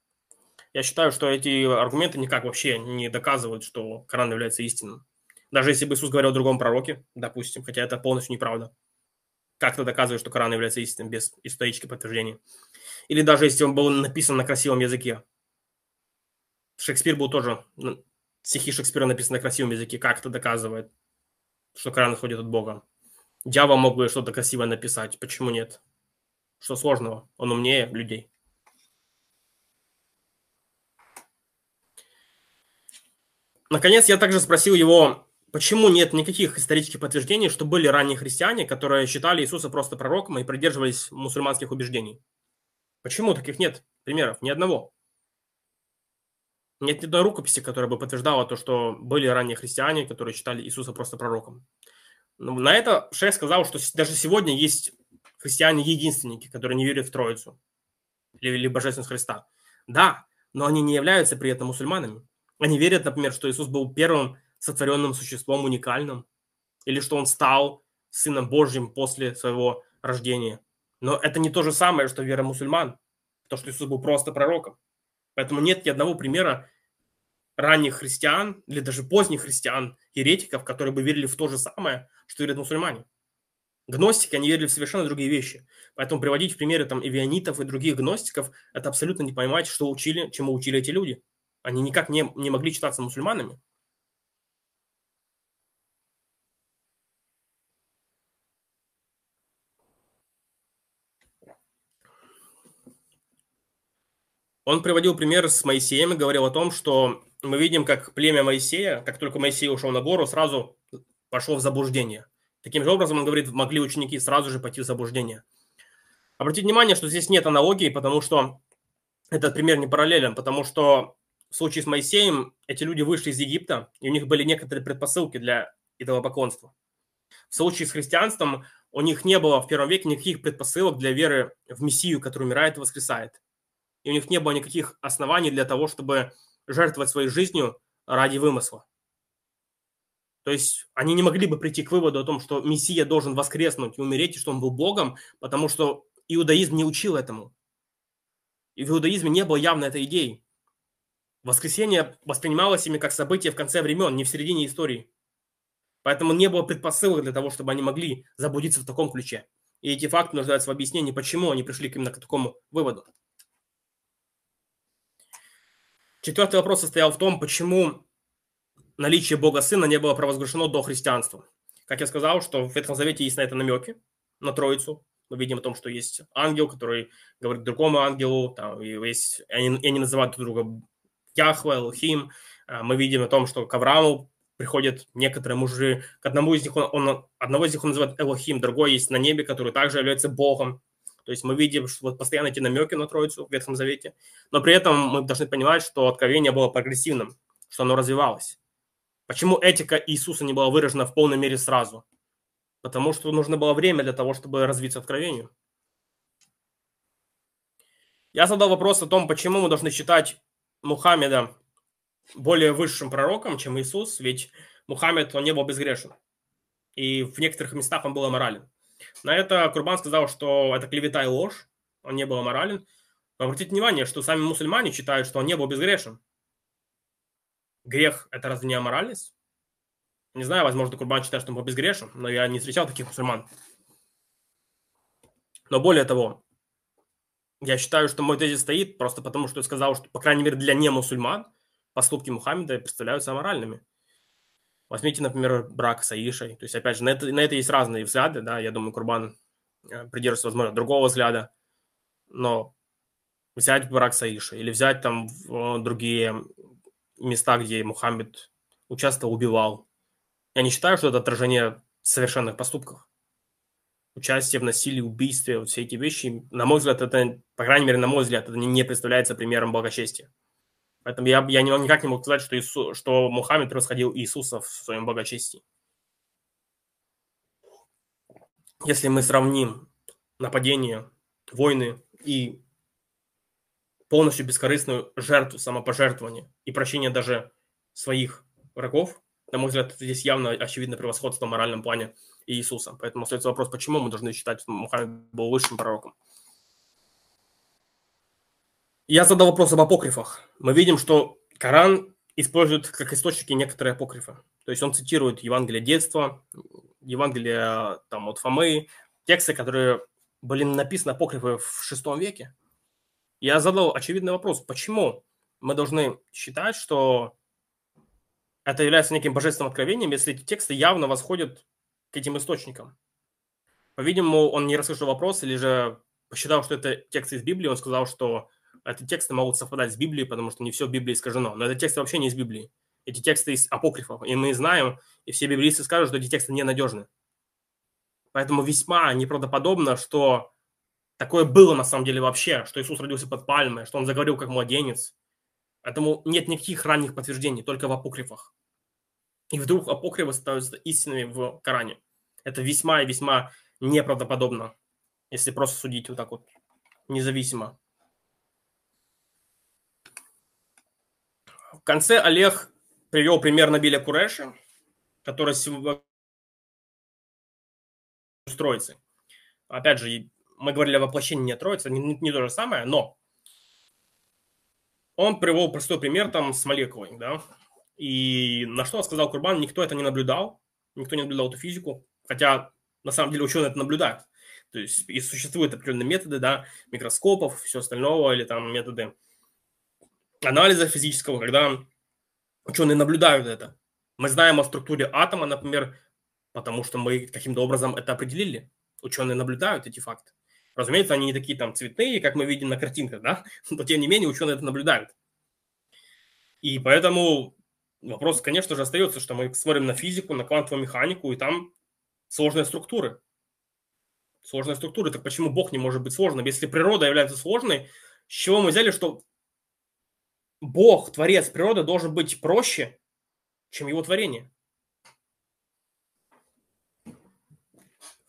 Я считаю, что эти аргументы никак вообще не доказывают, что Коран является истинным. Даже если бы Иисус говорил о другом пророке, допустим, хотя это полностью неправда. Как ты доказываешь, что Коран является истинным без исторических подтверждений? Или даже если он был написан на красивом языке. Шекспир был тоже... Стихи Шекспира написаны на красивом языке. Как это доказывает, что Коран исходит от Бога? Дьявол мог бы что-то красивое написать. Почему нет? Что сложного? Он умнее людей. Наконец, я также спросил его... Почему нет никаких исторических подтверждений, что были ранние христиане, которые считали Иисуса просто пророком и придерживались мусульманских убеждений? Почему таких нет примеров? Ни одного. Нет ни одной рукописи, которая бы подтверждала то, что были ранние христиане, которые считали Иисуса просто пророком. Но на это Шейх сказал, что даже сегодня есть христиане-единственники, которые не верят в Троицу или в божественность Христа. Да, но они не являются при этом мусульманами. Они верят, например, что Иисус был первым сотворенным существом уникальным, или что он стал Сыном Божьим после своего рождения. Но это не то же самое, что вера мусульман, то, что Иисус был просто пророком. Поэтому нет ни одного примера ранних христиан или даже поздних христиан, еретиков, которые бы верили в то же самое, что верят мусульмане. Гностики, они верили в совершенно другие вещи. Поэтому приводить в примеры там эвионитов и других гностиков, это абсолютно не понимать, что учили, чему учили эти люди. Они никак не, не могли считаться мусульманами. Он приводил пример с Моисеем и говорил о том, что мы видим, как племя Моисея, как только Моисей ушел на гору, сразу пошло в заблуждение. Таким же образом, он говорит, могли ученики сразу же пойти в заблуждение. Обратите внимание, что здесь нет аналогии, потому что этот пример не параллелен, потому что в случае с Моисеем эти люди вышли из Египта, и у них были некоторые предпосылки для идолопоклонства. В случае с христианством у них не было в первом веке никаких предпосылок для веры в Мессию, который умирает и воскресает. И у них не было никаких оснований для того, чтобы жертвовать своей жизнью ради вымысла. То есть они не могли бы прийти к выводу о том, что Мессия должен воскреснуть и умереть, и что он был Богом, потому что иудаизм не учил этому. И в иудаизме не было явно этой идеи. Воскресение воспринималось ими как событие в конце времен, не в середине истории. Поэтому не было предпосылок для того, чтобы они могли заблудиться в таком ключе. И эти факты нуждаются в объяснении, почему они пришли именно к такому выводу. Четвертый вопрос состоял в том, почему наличие Бога Сына не было провозглашено до христианства. Как я сказал, что в Ветхом Завете есть на это намеки, на Троицу. Мы видим о том, что есть ангел, который говорит другому ангелу, там, и есть, они, они называют друг друга Яхве, Элохим. Мы видим о том, что к Аврааму приходят некоторые мужи. К одному из них он, он, одного из них он называет Элохим, другой есть на небе, который также является Богом. То есть мы видим, что вот постоянно эти намеки на Троицу в Ветхом Завете, но при этом мы должны понимать, что откровение было прогрессивным, что оно развивалось. Почему этика Иисуса не была выражена в полной мере сразу? Потому что нужно было время для того, чтобы развиться откровению. Я задал вопрос о том, почему мы должны считать Мухаммеда более высшим пророком, чем Иисус, ведь Мухаммед, он не был безгрешен. И в некоторых местах он был аморален. На это Курбан сказал, что это клевета и ложь, он не был аморален. Но обратите внимание, что сами мусульмане считают, что он не был безгрешен. Грех – это разве не аморальность? Не знаю, возможно, Курбан считает, что он был безгрешен, но я не встречал таких мусульман. Но более того, я считаю, что мой тезис стоит просто потому, что я сказал, что, по крайней мере, для немусульман поступки Мухаммеда представляются аморальными. Возьмите, например, брак с Аишей. То есть, опять же, на это, на это есть разные взгляды. Да? Я думаю, Курбан придерживается, возможно, другого взгляда. Но взять брак с Аишей или взять там другие места, где Мухаммед участвовал, убивал. Я не считаю, что это отражение совершенных поступков. Участие в насилии, убийстве, вот все эти вещи, на мой взгляд, это, по крайней мере, на мой взгляд, это не представляется примером благочестия. Поэтому я, я никак не могу сказать, что, Иису, что Мухаммед превосходил Иисуса в своем благочестии. Если мы сравним нападение, войны и полностью бескорыстную жертву, самопожертвование и прощение даже своих врагов, на мой взгляд, здесь явно очевидно превосходство в моральном плане Иисуса. Поэтому остается вопрос, почему мы должны считать, что Мухаммед был высшим пророком. Я задал вопрос об апокрифах. Мы видим, что Коран использует как источники некоторые апокрифы. То есть он цитирует Евангелие детства, Евангелие там, от Фомы, тексты, которые были написаны апокрифы в шестом веке. Я задал очевидный вопрос, почему мы должны считать, что это является неким божественным откровением, если эти тексты явно восходят к этим источникам. По-видимому, он не расслышал вопрос или же посчитал, что это тексты из Библии, он сказал, что эти тексты могут совпадать с Библией, потому что не все в Библии искажено. Но эти тексты вообще не из Библии. Эти тексты из апокрифов. И мы знаем, и все библеисты скажут, что эти тексты ненадежны. Поэтому весьма неправдоподобно, что такое было на самом деле вообще, что Иисус родился под пальмой, что он заговорил как младенец, Поэтому нет никаких ранних подтверждений, только в апокрифах. И вдруг апокрифы становятся истинными в Коране. Это весьма и весьма неправдоподобно, если просто судить вот так вот, независимо. В конце Олег привел пример Набиля Куреши, который с Троицей. Опять же, мы говорили о воплощении Троицы, не, не то же самое, но он привел простой пример там с молекулой, да, и на что сказал Курбан, никто это не наблюдал, никто не наблюдал эту физику, хотя на самом деле ученые это наблюдают, то есть и существуют определенные методы, да, микроскопов, все остального, или там методы анализа физического, когда ученые наблюдают это. Мы знаем о структуре атома, например, потому что мы каким-то образом это определили. Ученые наблюдают эти факты. Разумеется, они не такие там цветные, как мы видим на картинках, да? Но тем не менее ученые это наблюдают. И поэтому вопрос, конечно же, остается, что мы смотрим на физику, на квантовую механику, и там сложные структуры. Сложные структуры. Так почему Бог не может быть сложным? Если природа является сложной, с чего мы взяли, что Бог, творец природы, должен быть проще, чем его творение?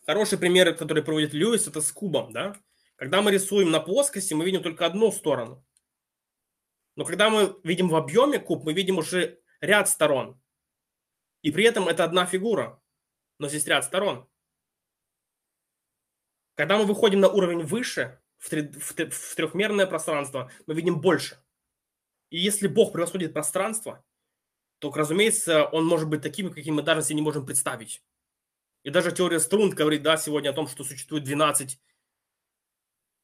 Хороший пример, который проводит Льюис, это с кубом, да? Когда мы рисуем на плоскости, мы видим только одну сторону. Но когда мы видим в объеме куб, мы видим уже ряд сторон. И при этом это одна фигура, но здесь ряд сторон. Когда мы выходим на уровень выше, в трехмерное пространство, мы видим больше. И если Бог превосходит пространство, то, разумеется, он может быть таким, каким мы даже себе не можем представить. И даже теория струн говорит, да, сегодня о том, что существует двенадцать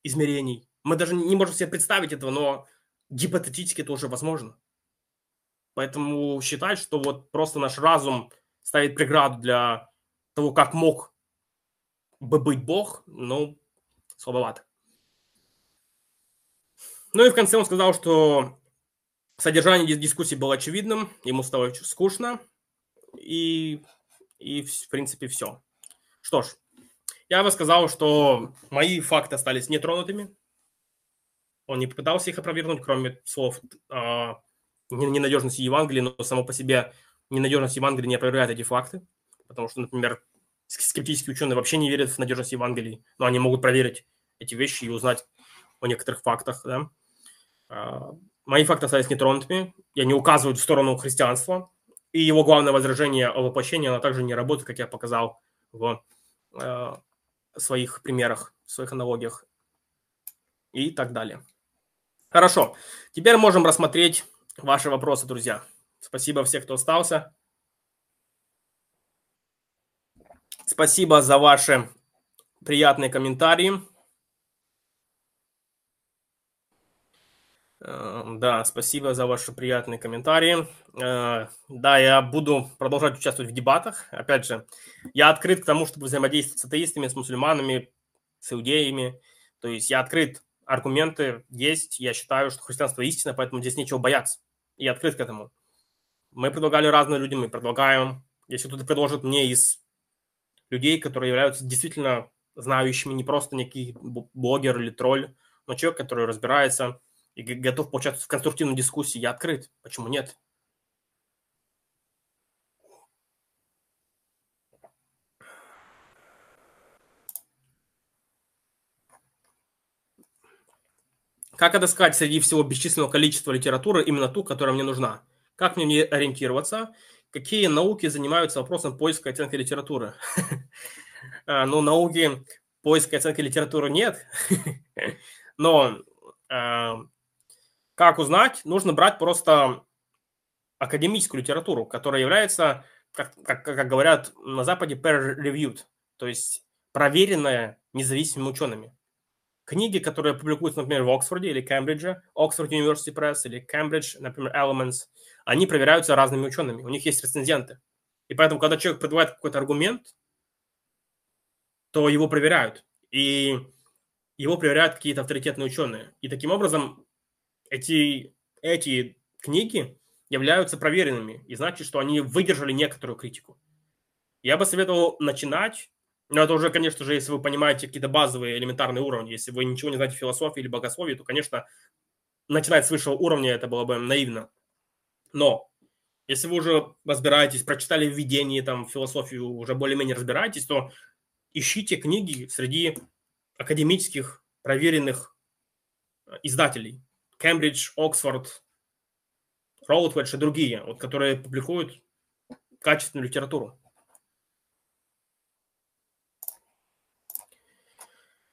измерений. Мы даже не можем себе представить этого, но гипотетически это уже возможно. Поэтому считать, что вот просто наш разум ставит преграду для того, как мог бы быть Бог, ну, слабовато. Ну и в конце он сказал, что содержание дискуссии было очевидным, ему стало скучно, и... И, в принципе, все. Что ж, я бы сказал, что мои факты остались нетронутыми. Он не попытался их опровергнуть, кроме слов э, ненадежности Евангелия, но само по себе ненадежность Евангелия не опровергает эти факты. Потому что, например, скептические ученые вообще не верят в надежность Евангелия, но они могут проверить эти вещи и узнать о некоторых фактах. Да? Э, мои факты остались нетронутыми. Я не указываю в сторону христианства. И его главное возражение о воплощении, оно также не работает, как я показал в э, своих примерах, в своих аналогиях и так далее. Хорошо. Теперь можем рассмотреть ваши вопросы, друзья. Спасибо всем, кто остался. Спасибо за ваши приятные комментарии. Да, спасибо за ваши приятные комментарии. Да, я буду продолжать участвовать в дебатах. Опять же, я открыт к тому, чтобы взаимодействовать с атеистами, с мусульманами, с иудеями. То есть я открыт, аргументы есть. Я считаю, что христианство истина, поэтому здесь нечего бояться. Я открыт к этому. Мы предлагали разным людям, мы предлагаем. Если кто-то предложит мне из людей, которые являются действительно знающими, не просто некий блогер или тролль, но человек, который разбирается и готов поучаствовать в конструктивной дискуссии, я открыт. Почему нет? Как отыскать среди всего бесчисленного количества литературы именно ту, которая мне нужна? Как мне в ней ориентироваться? Какие науки занимаются вопросом поиска и оценки литературы? Ну, науки поиска и оценки литературы нет. Но... Как узнать? Нужно брать просто академическую литературу, которая является, как, как, как говорят на Западе, peer-reviewed, то есть проверенная независимыми учеными. Книги, которые публикуются, например, в Оксфорде или Кембридже, Oxford University Press или Cambridge, например, Elements, они проверяются разными учеными, у них есть рецензенты. И поэтому, когда человек предлагает какой-то аргумент, то его проверяют. И его проверяют какие-то авторитетные ученые. И таким образом... Эти, эти книги являются проверенными, и значит, что они выдержали некоторую критику. Я бы советовал начинать, но это уже, конечно же, если вы понимаете какие-то базовые элементарные уровни, если вы ничего не знаете о философии или богословии, то, конечно, начинать с высшего уровня, это было бы наивно. Но если вы уже разбираетесь, прочитали введение, там, философию, уже более-менее разбираетесь, то ищите книги среди академических проверенных издателей. Кембридж, Оксфорд, Роутведж и другие, вот, которые публикуют качественную литературу.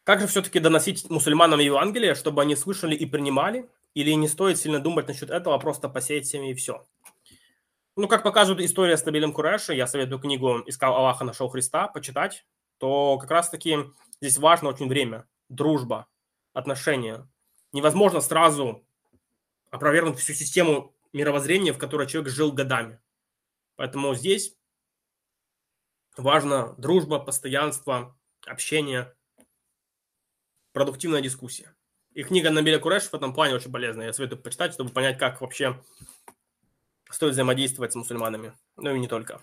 Как же все-таки доносить мусульманам Евангелие, чтобы они слышали и принимали? Или не стоит сильно думать насчет этого, а просто посеять семя и все? Ну, как показывает история с Табилем Кураши, я советую книгу «Искал Аллаха, нашел Христа» почитать, то как раз-таки здесь важно очень время, дружба, отношения. Невозможно сразу опровергнуть всю систему мировоззрения, в которой человек жил годами. Поэтому здесь важно дружба, постоянство, общение, продуктивная дискуссия. И книга Набиля Куреш в этом плане очень полезная. Я советую почитать, чтобы понять, как вообще стоит взаимодействовать с мусульманами. Ну и не только.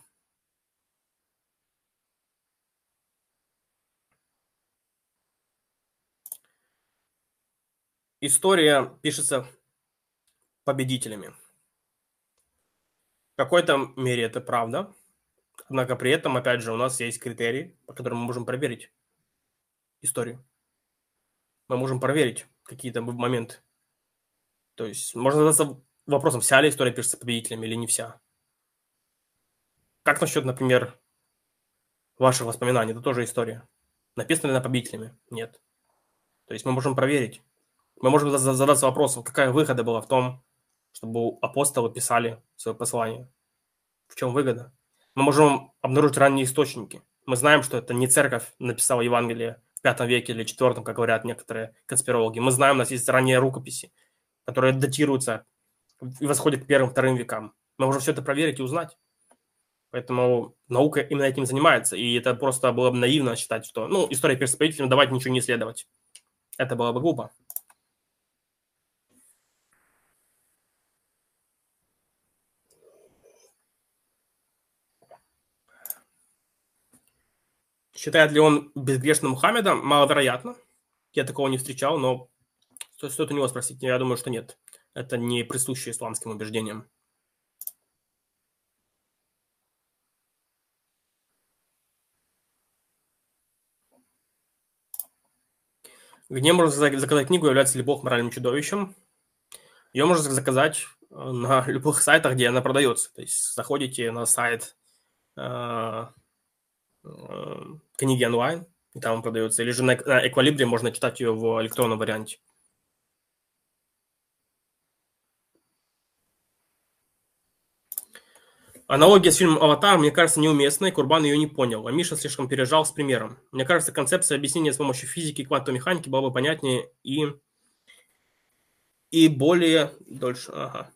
История пишется победителями. В какой-то мере это правда. Однако при этом, опять же, у нас есть критерии, по которым мы можем проверить историю. Мы можем проверить какие-то моменты. То есть можно задаться вопросом, вся ли история пишется победителями или не вся. Как насчет, например, ваших воспоминаний? Это тоже история. Написана ли она победителями? Нет. То есть мы можем проверить. Мы можем задаться вопросом, какая выгода была в том, чтобы апостолы писали свое послание. В чем выгода? Мы можем обнаружить ранние источники. Мы знаем, что это не церковь написала Евангелие в пятом веке или четвертом, как говорят некоторые конспирологи. Мы знаем, у нас есть ранние рукописи, которые датируются и восходят к первым, вторым векам. Мы можем все это проверить и узнать. Поэтому наука именно этим занимается. И это просто было бы наивно считать, что ну, история пишется победителем, давайте ничего не исследовать. Это было бы глупо. Считает ли он безгрешным Мухаммеда? Маловероятно. Я такого не встречал, но стоит у него спросить. Я думаю, что нет. Это не присуще исламским убеждениям. Где можно заказать книгу, является ли Бог моральным чудовищем? Ее можно заказать на любых сайтах, где она продается. То есть заходите на сайт... книги онлайн, и там он продается. Или же на Эквилибре можно читать ее в электронном варианте. Аналогия с фильмом «Аватар», мне кажется, неуместной, Курбан ее не понял, а Миша слишком пережал с примером. Мне кажется, концепция объяснения с помощью физики и квантовой механики была бы понятнее и, и более дольше. Ага.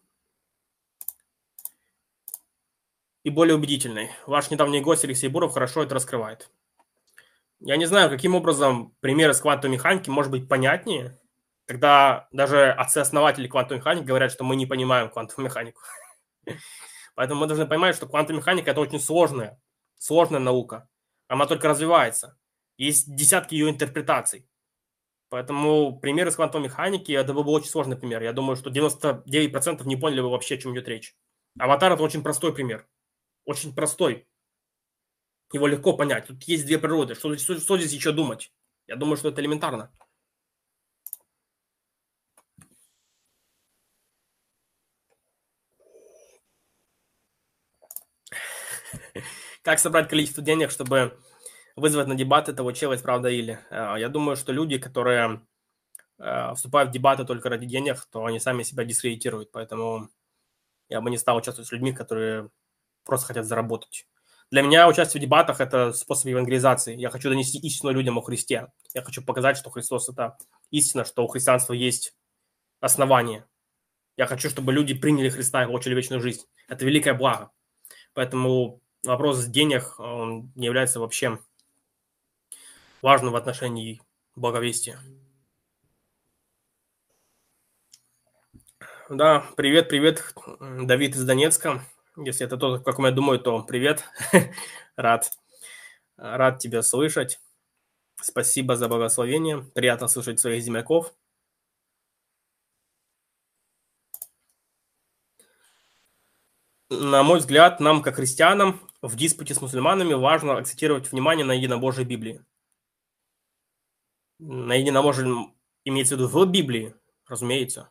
И более убедительной. Ваш недавний гость Алексей Буров хорошо это раскрывает. Я не знаю, каким образом примеры с квантовой механики может быть понятнее, когда даже отцы-основатели квантовой механики говорят, что мы не понимаем квантовую механику. Поэтому мы должны понимать, что квантовая механика – это очень сложная, сложная наука. Она только развивается. Есть десятки ее интерпретаций. Поэтому примеры с квантовой механики – это был бы очень сложный пример. Я думаю, что девяносто девять процентов не поняли бы вообще, о чем идет речь. «Аватар» – это очень простой пример. Очень простой. Его легко понять. Тут есть две природы. Что, что, что здесь еще думать? Я думаю, что это элементарно. Как собрать количество денег, чтобы вызвать на дебаты того, челлендж, правда или? Я думаю, что люди, которые вступают в дебаты только ради денег, то они сами себя дискредитируют. Поэтому я бы не стал участвовать с людьми, которые... просто хотят заработать. Для меня участие в дебатах – это способ евангелизации. Я хочу донести истину людям о Христе. Я хочу показать, что Христос – это истина, что у христианства есть основание. Я хочу, чтобы люди приняли Христа и получили вечную жизнь. Это великое благо. Поэтому вопрос денег он не является вообще важным в отношении благовестия. Да, привет, привет, Давид из Донецка. Если это тот, о каком я думаю, то привет. Рад. Рад тебя слышать. Спасибо за благословение. Приятно слышать своих земляков. на мой взгляд, нам, как христианам, в диспуте с мусульманами важно акцентировать внимание на единобожие Библии. На единобожие имеется в виду в Библии, разумеется.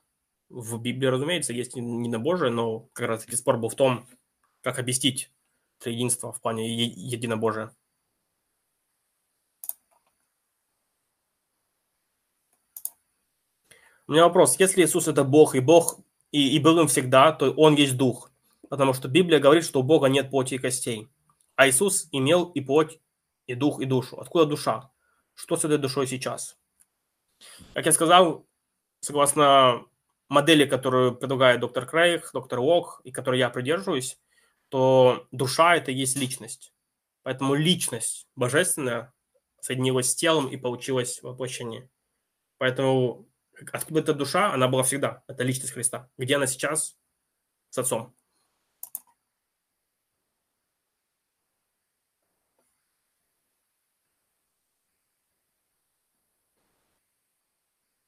В Библии, разумеется, есть единобожие, но как раз таки спор был в том, как объяснить это единство в плане единобожия. У меня вопрос. Если Иисус – это Бог, и Бог и, и был им всегда, то Он есть Дух. Потому что Библия говорит, что у Бога нет плоти и костей. А Иисус имел и плоть, и дух, и душу. Откуда душа? Что с этой душой сейчас? Как я сказал, согласно модели, которую предлагает доктор Крейг, доктор Лок, и которой я придерживаюсь, то душа – это и есть личность. Поэтому личность божественная соединилась с телом и получилась воплощение. Поэтому... Откуда эта душа? Она была всегда. Это личность Христа. Где она сейчас? С Отцом.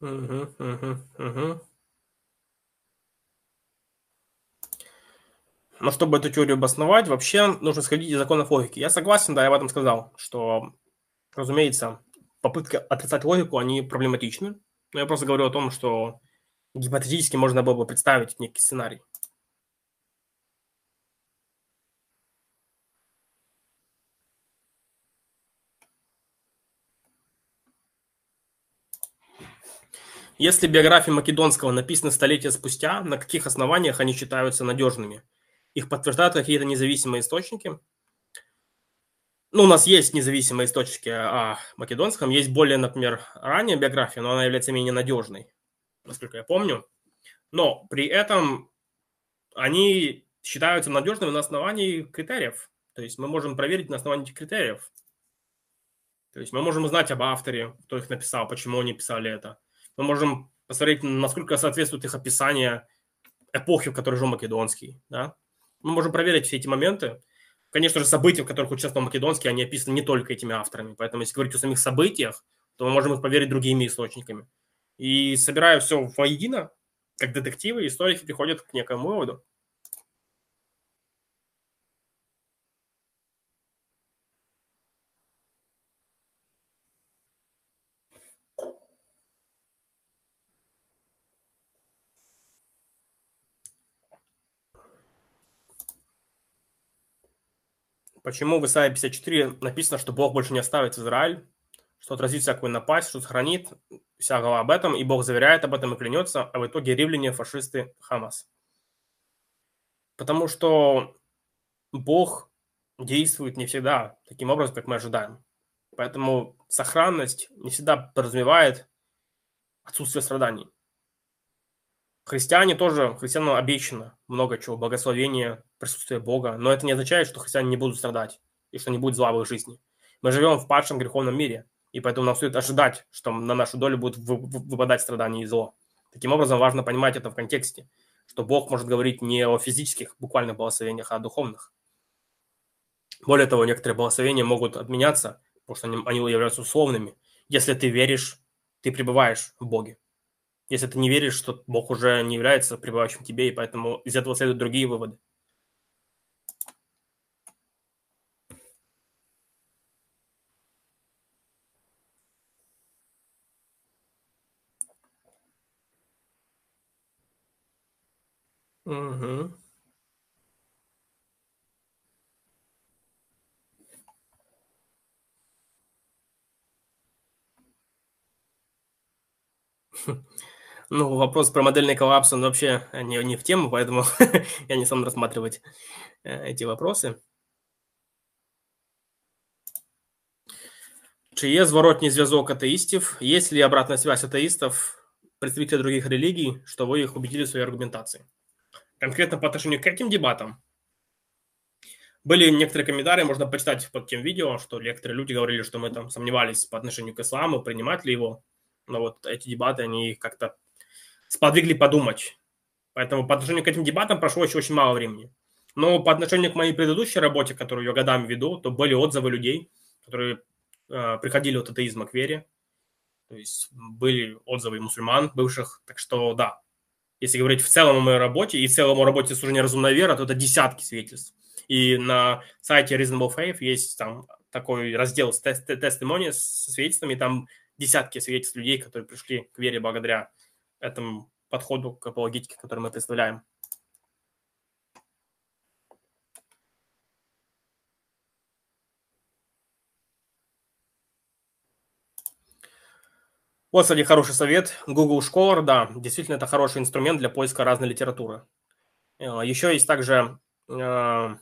Угу, угу, угу. Но чтобы эту теорию обосновать, вообще нужно сходить из законов логики. Я согласен, да, я об этом сказал, что, разумеется, попытки отрицать логику, они проблематичны. Но я просто говорю о том, что гипотетически можно было бы представить некий сценарий. Если биографии Македонского написаны столетия спустя, на каких основаниях они считаются надежными? Их подтверждают какие-то независимые источники? Ну, у нас есть независимые источники о Македонском. Есть более, например, ранняя биография, но она является менее надежной, насколько я помню. Но при этом они считаются надежными на основании критериев. То есть мы можем проверить на основании этих критериев. То есть мы можем узнать об авторе, кто их написал, почему они писали это. Мы можем посмотреть, насколько соответствует их описание эпохи, в которой жил Македонский. Да? Мы можем проверить все эти моменты. Конечно же, события, в которых участвовал Македонский, они описаны не только этими авторами. Поэтому, если говорить о самих событиях, то мы можем их проверить другими источниками. И собирая все воедино, как детективы, историки приходят к некому выводу. Почему в Исаии пятьдесят четыре написано, что Бог больше не оставит Израиль, что отразит всякую напасть, что сохранит, вся глава об этом, и Бог заверяет об этом и клянется, а в итоге римляне, фашисты, Хамас? Потому что Бог действует не всегда таким образом, как мы ожидаем. Поэтому сохранность не всегда подразумевает отсутствие страданий. Христиане тоже, христианам обещано много чего, благословение, присутствие Бога, но это не означает, что христиане не будут страдать и что не будет зла в их жизни. Мы живем в падшем греховном мире, и поэтому нам стоит ожидать, что на нашу долю будут выпадать страдания и зло. Таким образом, важно понимать это в контексте, что Бог может говорить не о физических буквальных благословениях, а о духовных. Более того, некоторые благословения могут отменяться, потому что они, они являются условными. Если ты веришь, ты пребываешь в Боге. Если ты не веришь, что Бог уже не является пребывающим тебе, и поэтому из этого следуют другие выводы. Угу. Ну, вопрос про модельный коллапс, он вообще не, не в тему, поэтому я не сам рассматривать эти вопросы. Чи є зворотний зв'язок атеистов? Есть ли обратная связь атеистов, представителей других религий, что вы их убедили в своей аргументации? Конкретно по отношению к этим дебатам были некоторые комментарии, можно почитать под тем видео, что некоторые люди говорили, что мы там сомневались по отношению к исламу, принимать ли его. Но вот эти дебаты, они как-то сподвигли подумать. Поэтому по отношению к этим дебатам прошло еще очень мало времени. Но по отношению к моей предыдущей работе, которую я годами веду, то были отзывы людей, которые э, приходили от атеизма к вере. То есть были отзывы мусульман бывших. Так что да, Если говорить в целом о моей работе и в целом о работе служения «Разумная вера», то это десятки свидетельств. И на сайте Reasonable Faith есть там такой раздел с testimony, со свидетельствами, и там десятки свидетельств людей, которые пришли к вере благодаря этому подходу к апологетике, который мы представляем. Вот, кстати, хороший совет. Google Scholar, да, действительно, это хороший инструмент для поиска разной литературы. Еще есть также э,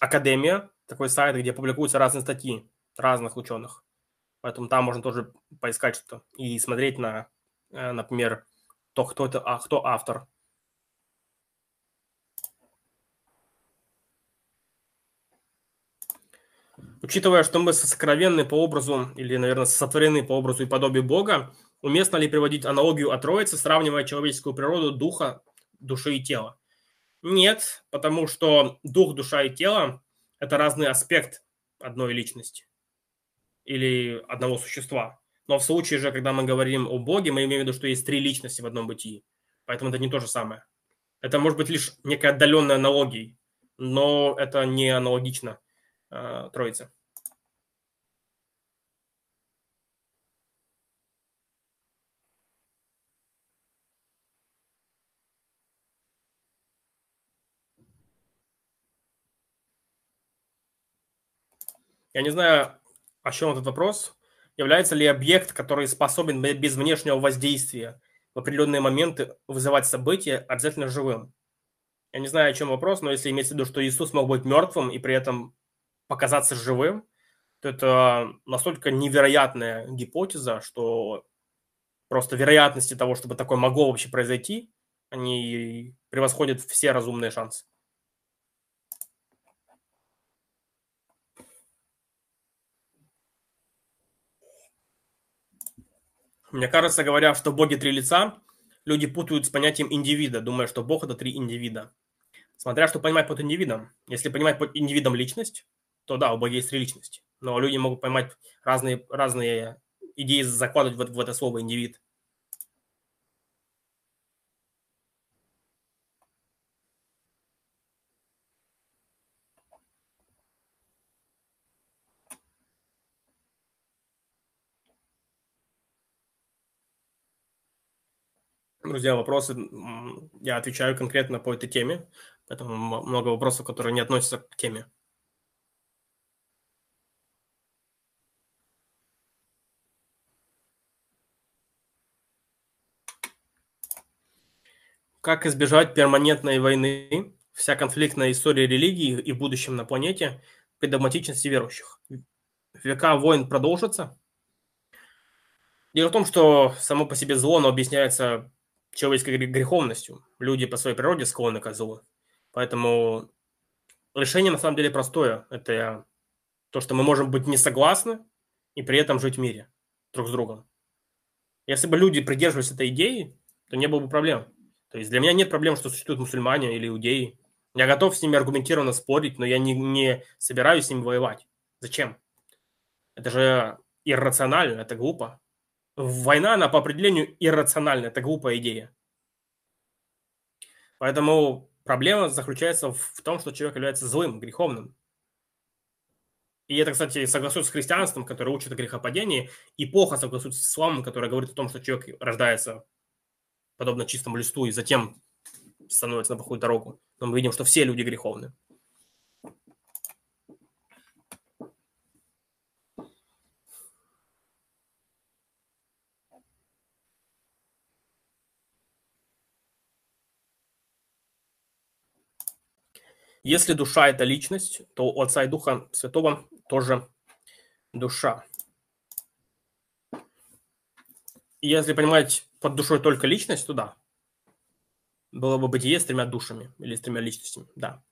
Академия, такой сайт, где публикуются разные статьи разных ученых. Поэтому там можно тоже поискать что-то и смотреть на, э, например, то, кто, это, а, кто автор. Учитывая, что мы сокровенны по образу, или, наверное, сотворены по образу и подобию Бога, уместно ли приводить аналогию о Троице, сравнивая человеческую природу духа, души и тела? Нет, потому что дух, душа и тело – это разный аспект одной личности или одного существа. Но в случае же, когда мы говорим о Боге, мы имеем в виду, что есть три личности в одном бытии. Поэтому это не то же самое. Это может быть лишь некая отдаленная аналогия, но это не аналогично Троица. Я не знаю, о чем этот вопрос. Является ли объект, который способен без внешнего воздействия в определенные моменты вызывать события, обязательно живым? Я не знаю, о чем вопрос, но если имеется в виду, что Иисус мог быть мертвым и при этом показаться живым, то это настолько невероятная гипотеза, что просто вероятности того, чтобы такое могло вообще произойти, они превосходят все разумные шансы. Мне кажется, говоря, что боги три лица, люди путают с понятием индивида, думая, что Бог – это три индивида. Смотря что понимать под индивидом. Если понимать под индивидом личность, то да, у Бога есть три личности. Но люди могут поймать разные, разные идеи, закладывать в это, в это слово «индивид». Друзья, вопросы я отвечаю конкретно по этой теме, поэтому много вопросов, которые не относятся к теме. Как избежать перманентной войны? Вся конфликтная история религии и в будущем на планете при догматичности верующих. Века войн продолжатся? Дело в том, что само по себе зло, оно объясняется человеческой греховностью. Люди по своей природе склонны к злу. Поэтому решение на самом деле простое. Это то, что мы можем быть не согласны и при этом жить в мире друг с другом. Если бы люди придерживались этой идеи, то не было бы проблем. То есть для меня нет проблем, что существуют мусульмане или иудеи. Я готов с ними аргументированно спорить, но я не, не собираюсь с ними воевать. Зачем? Это же иррационально, это глупо. Война, она по определению иррациональна, это глупая идея. Поэтому проблема заключается в том, что человек является злым, греховным. И это, кстати, согласуется с христианством, которое учит о грехопадении, и плохо согласуется с исламом, который говорит о том, что человек рождается подобно чистому листу и затем становится на плохую дорогу. Но мы видим, что все люди греховны. Если душа – это личность, то у Отца и Духа Святого тоже душа. И если понимать под душой только личность, то да. Было бы бытие с тремя душами или с тремя личностями, да.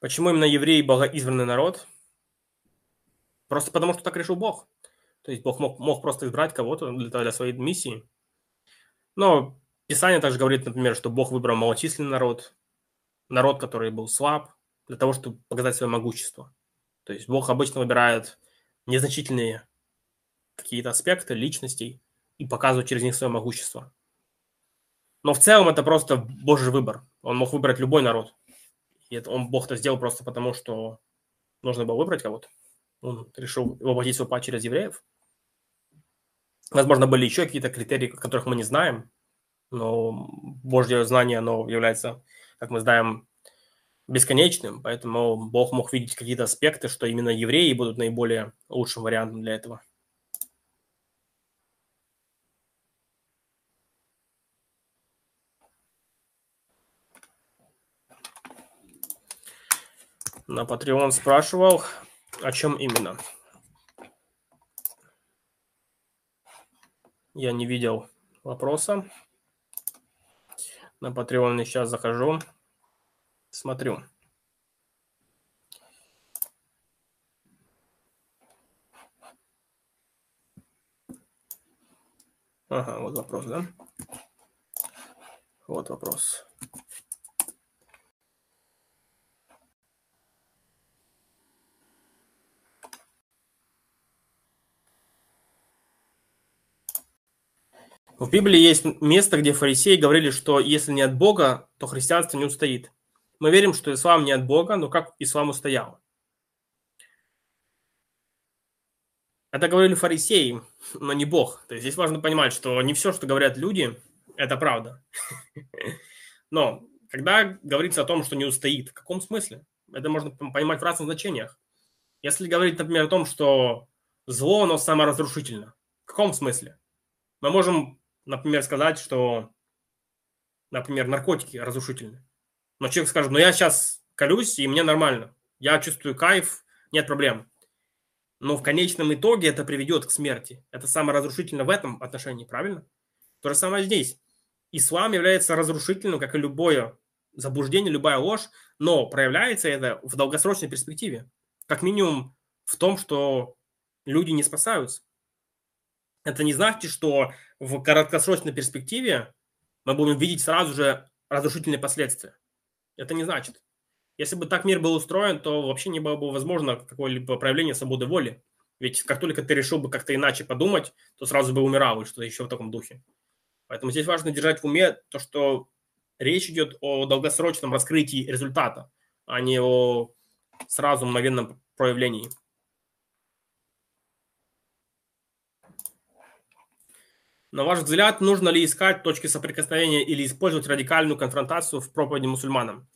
Почему именно евреи – богоизбранный народ? Просто потому, что так решил Бог. То есть Бог мог, мог просто избрать кого-то для, для своей миссии. Но Писание также говорит, например, что Бог выбрал малочисленный народ, народ, который был слаб, для того, чтобы показать свое могущество. То есть Бог обычно выбирает незначительные какие-то аспекты личностей и показывать через них свое могущество. Но в целом это просто Божий выбор. Он мог выбрать любой народ. И это он, Бог это сделал просто потому, что нужно было выбрать кого-то. Он решил воплотить свой план через евреев. Возможно, были еще какие-то критерии, о которых мы не знаем. Но Божье знание, оно является, как мы знаем, бесконечным. Поэтому Бог мог видеть какие-то аспекты, что именно евреи будут наиболее лучшим вариантом для этого. На Patreon спрашивал, о чем именно. Я не видел вопроса. На Patreon сейчас захожу, смотрю. Ага, вот вопрос, да? Вот вопрос. В Библии есть место, где фарисеи говорили, что если не от Бога, то христианство не устоит. Мы верим, что ислам не от Бога, но как ислам устоял? Это говорили фарисеи, но не Бог. То есть здесь важно понимать, что не все, что говорят люди, это правда. Но когда говорится о том, что не устоит, в каком смысле? Это можно понимать в разных значениях. Если говорить, например, о том, что зло, оно саморазрушительно. В каком смысле? Мы можем... Например, сказать, что, например, наркотики разрушительны. Но человек скажет, ну я сейчас колюсь, и мне нормально. Я чувствую кайф, нет проблем. Но в конечном итоге это приведет к смерти. Это самое разрушительное в этом отношении, правильно? То же самое здесь. Ислам является разрушительным, как и любое заблуждение, любая ложь, но проявляется это в долгосрочной перспективе. Как минимум в том, что люди не спасаются. Это не значит, что в краткосрочной перспективе мы будем видеть сразу же разрушительные последствия. Это не значит. Если бы так мир был устроен, то вообще не было бы возможно какое-либо проявление свободы воли. Ведь как только ты решил бы как-то иначе подумать, то сразу бы умирал и что еще в таком духе. Поэтому здесь важно держать в уме то, что речь идет о долгосрочном раскрытии результата, а не о сразу мгновенном проявлении. На ваш взгляд, нужно ли искать точки соприкосновения или использовать радикальную конфронтацию в проповеди мусульманам?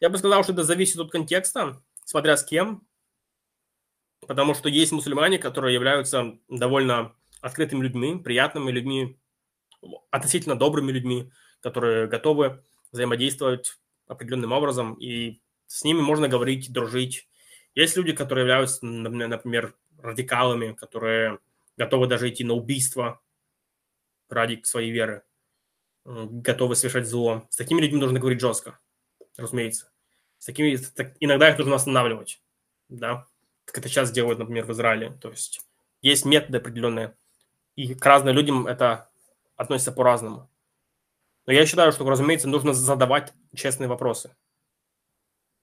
Я бы сказал, что это зависит от контекста, смотря с кем. Потому что есть мусульмане, которые являются довольно открытыми людьми, приятными людьми, относительно добрыми людьми, которые готовы взаимодействовать определенным образом. И с ними можно говорить, дружить. Есть люди, которые являются, например, радикалами, которые готовы даже идти на убийство ради своей веры, готовы совершать зло. С такими людьми нужно говорить жестко, разумеется. С такими так, иногда их нужно останавливать, да, как это сейчас делают, например, в Израиле. То есть есть методы определенные, и к разным людям это относится по-разному. Но я считаю, что, разумеется, нужно задавать честные вопросы.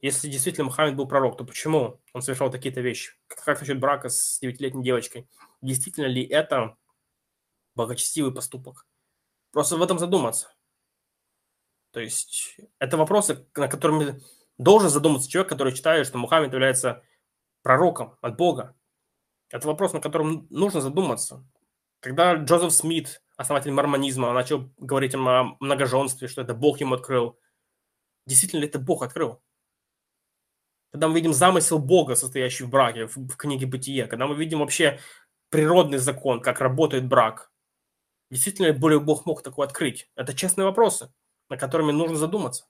Если действительно Мухаммед был пророк, то почему он совершал такие-то вещи? Как насчет брака с девятилетней девочкой? Действительно ли это благочестивый поступок? Просто в этом задуматься. То есть это вопросы, на которые должен задуматься человек, который считает, что Мухаммед является пророком от Бога. Это вопрос, на котором нужно задуматься. Когда Джозеф Смит, основатель мормонизма, начал говорить о многоженстве, что это Бог ему открыл, действительно ли это Бог открыл? Когда мы видим замысел Бога, состоящий в браке, в книге «Бытие», когда мы видим вообще природный закон, как работает брак, действительно ли более Бог мог такое открыть? Это честные вопросы, на которыми нужно задуматься.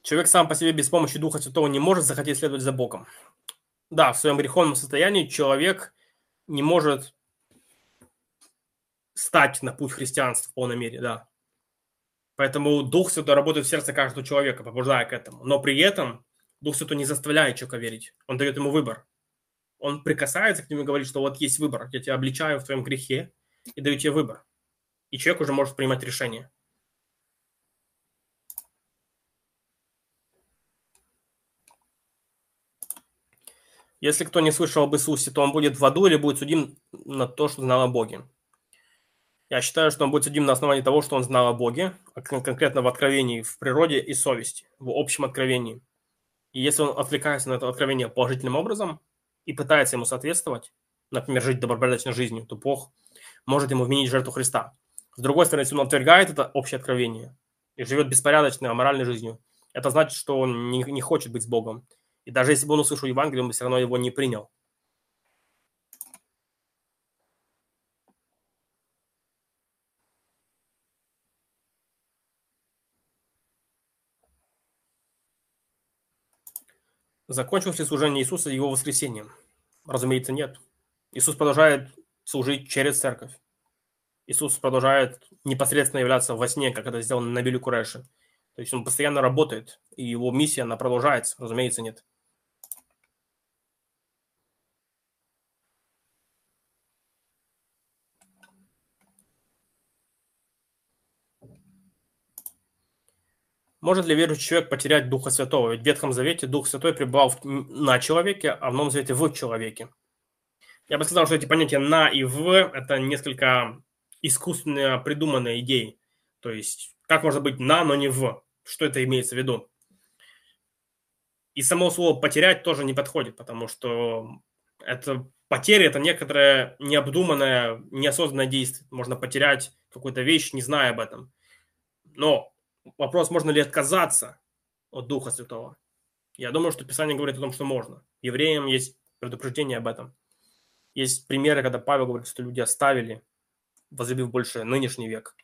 Человек сам по себе без помощи Духа Святого не может захотеть следовать за Богом. Да, в своем греховном состоянии человек не может стать на путь христианства в полной мере, да. Поэтому Дух Святой работает в сердце каждого человека, побуждая к этому. Но при этом Дух Святой не заставляет человека верить. Он дает ему выбор. Он прикасается к нему и говорит, что вот есть выбор. Я тебя обличаю в твоем грехе и даю тебе выбор. И человек уже может принимать решение. Если кто не слышал об Иисусе, то он будет в аду или будет судим на то, что знал о Боге? Я считаю, что он будет судим на основании того, что он знал о Боге, конкретно в откровении, в природе и совести, в общем откровении. И если он отвлекается на это откровение положительным образом и пытается ему соответствовать, например, жить добропорядочной жизнью, то Бог может ему вменить жертву Христа. С другой стороны, если он отвергает это общее откровение и живет беспорядочной, аморальной жизнью, это значит, что он не, не хочет быть с Богом. И даже если бы он услышал Евангелие, он бы все равно его не принял. Закончилось ли служение Иисуса его воскресением? Разумеется, нет. Иисус продолжает служить через церковь. Иисус продолжает непосредственно являться во сне, как это сделано на Набилю Курайши. То есть он постоянно работает, и его миссия, она продолжается. Разумеется, нет. Может ли верующий человек потерять Духа Святого? Ведь в Ветхом Завете Дух Святой пребывал в, на человеке, а в Новом Завете в человеке. Я бы сказал, что эти понятия «на» и «в» – это несколько искусственно придуманные идеи. То есть как можно быть «на», но не «в». Что это имеется в виду? И само слово «потерять» тоже не подходит, потому что это потеря – это некоторое необдуманное, неосознанное действие. Можно потерять какую-то вещь, не зная об этом. Но вопрос, можно ли отказаться от Духа Святого. Я думаю, что Писание говорит о том, что можно. Евреям есть предупреждение об этом. Есть примеры, когда Павел говорит, что люди оставили, возлюбив больше нынешний век.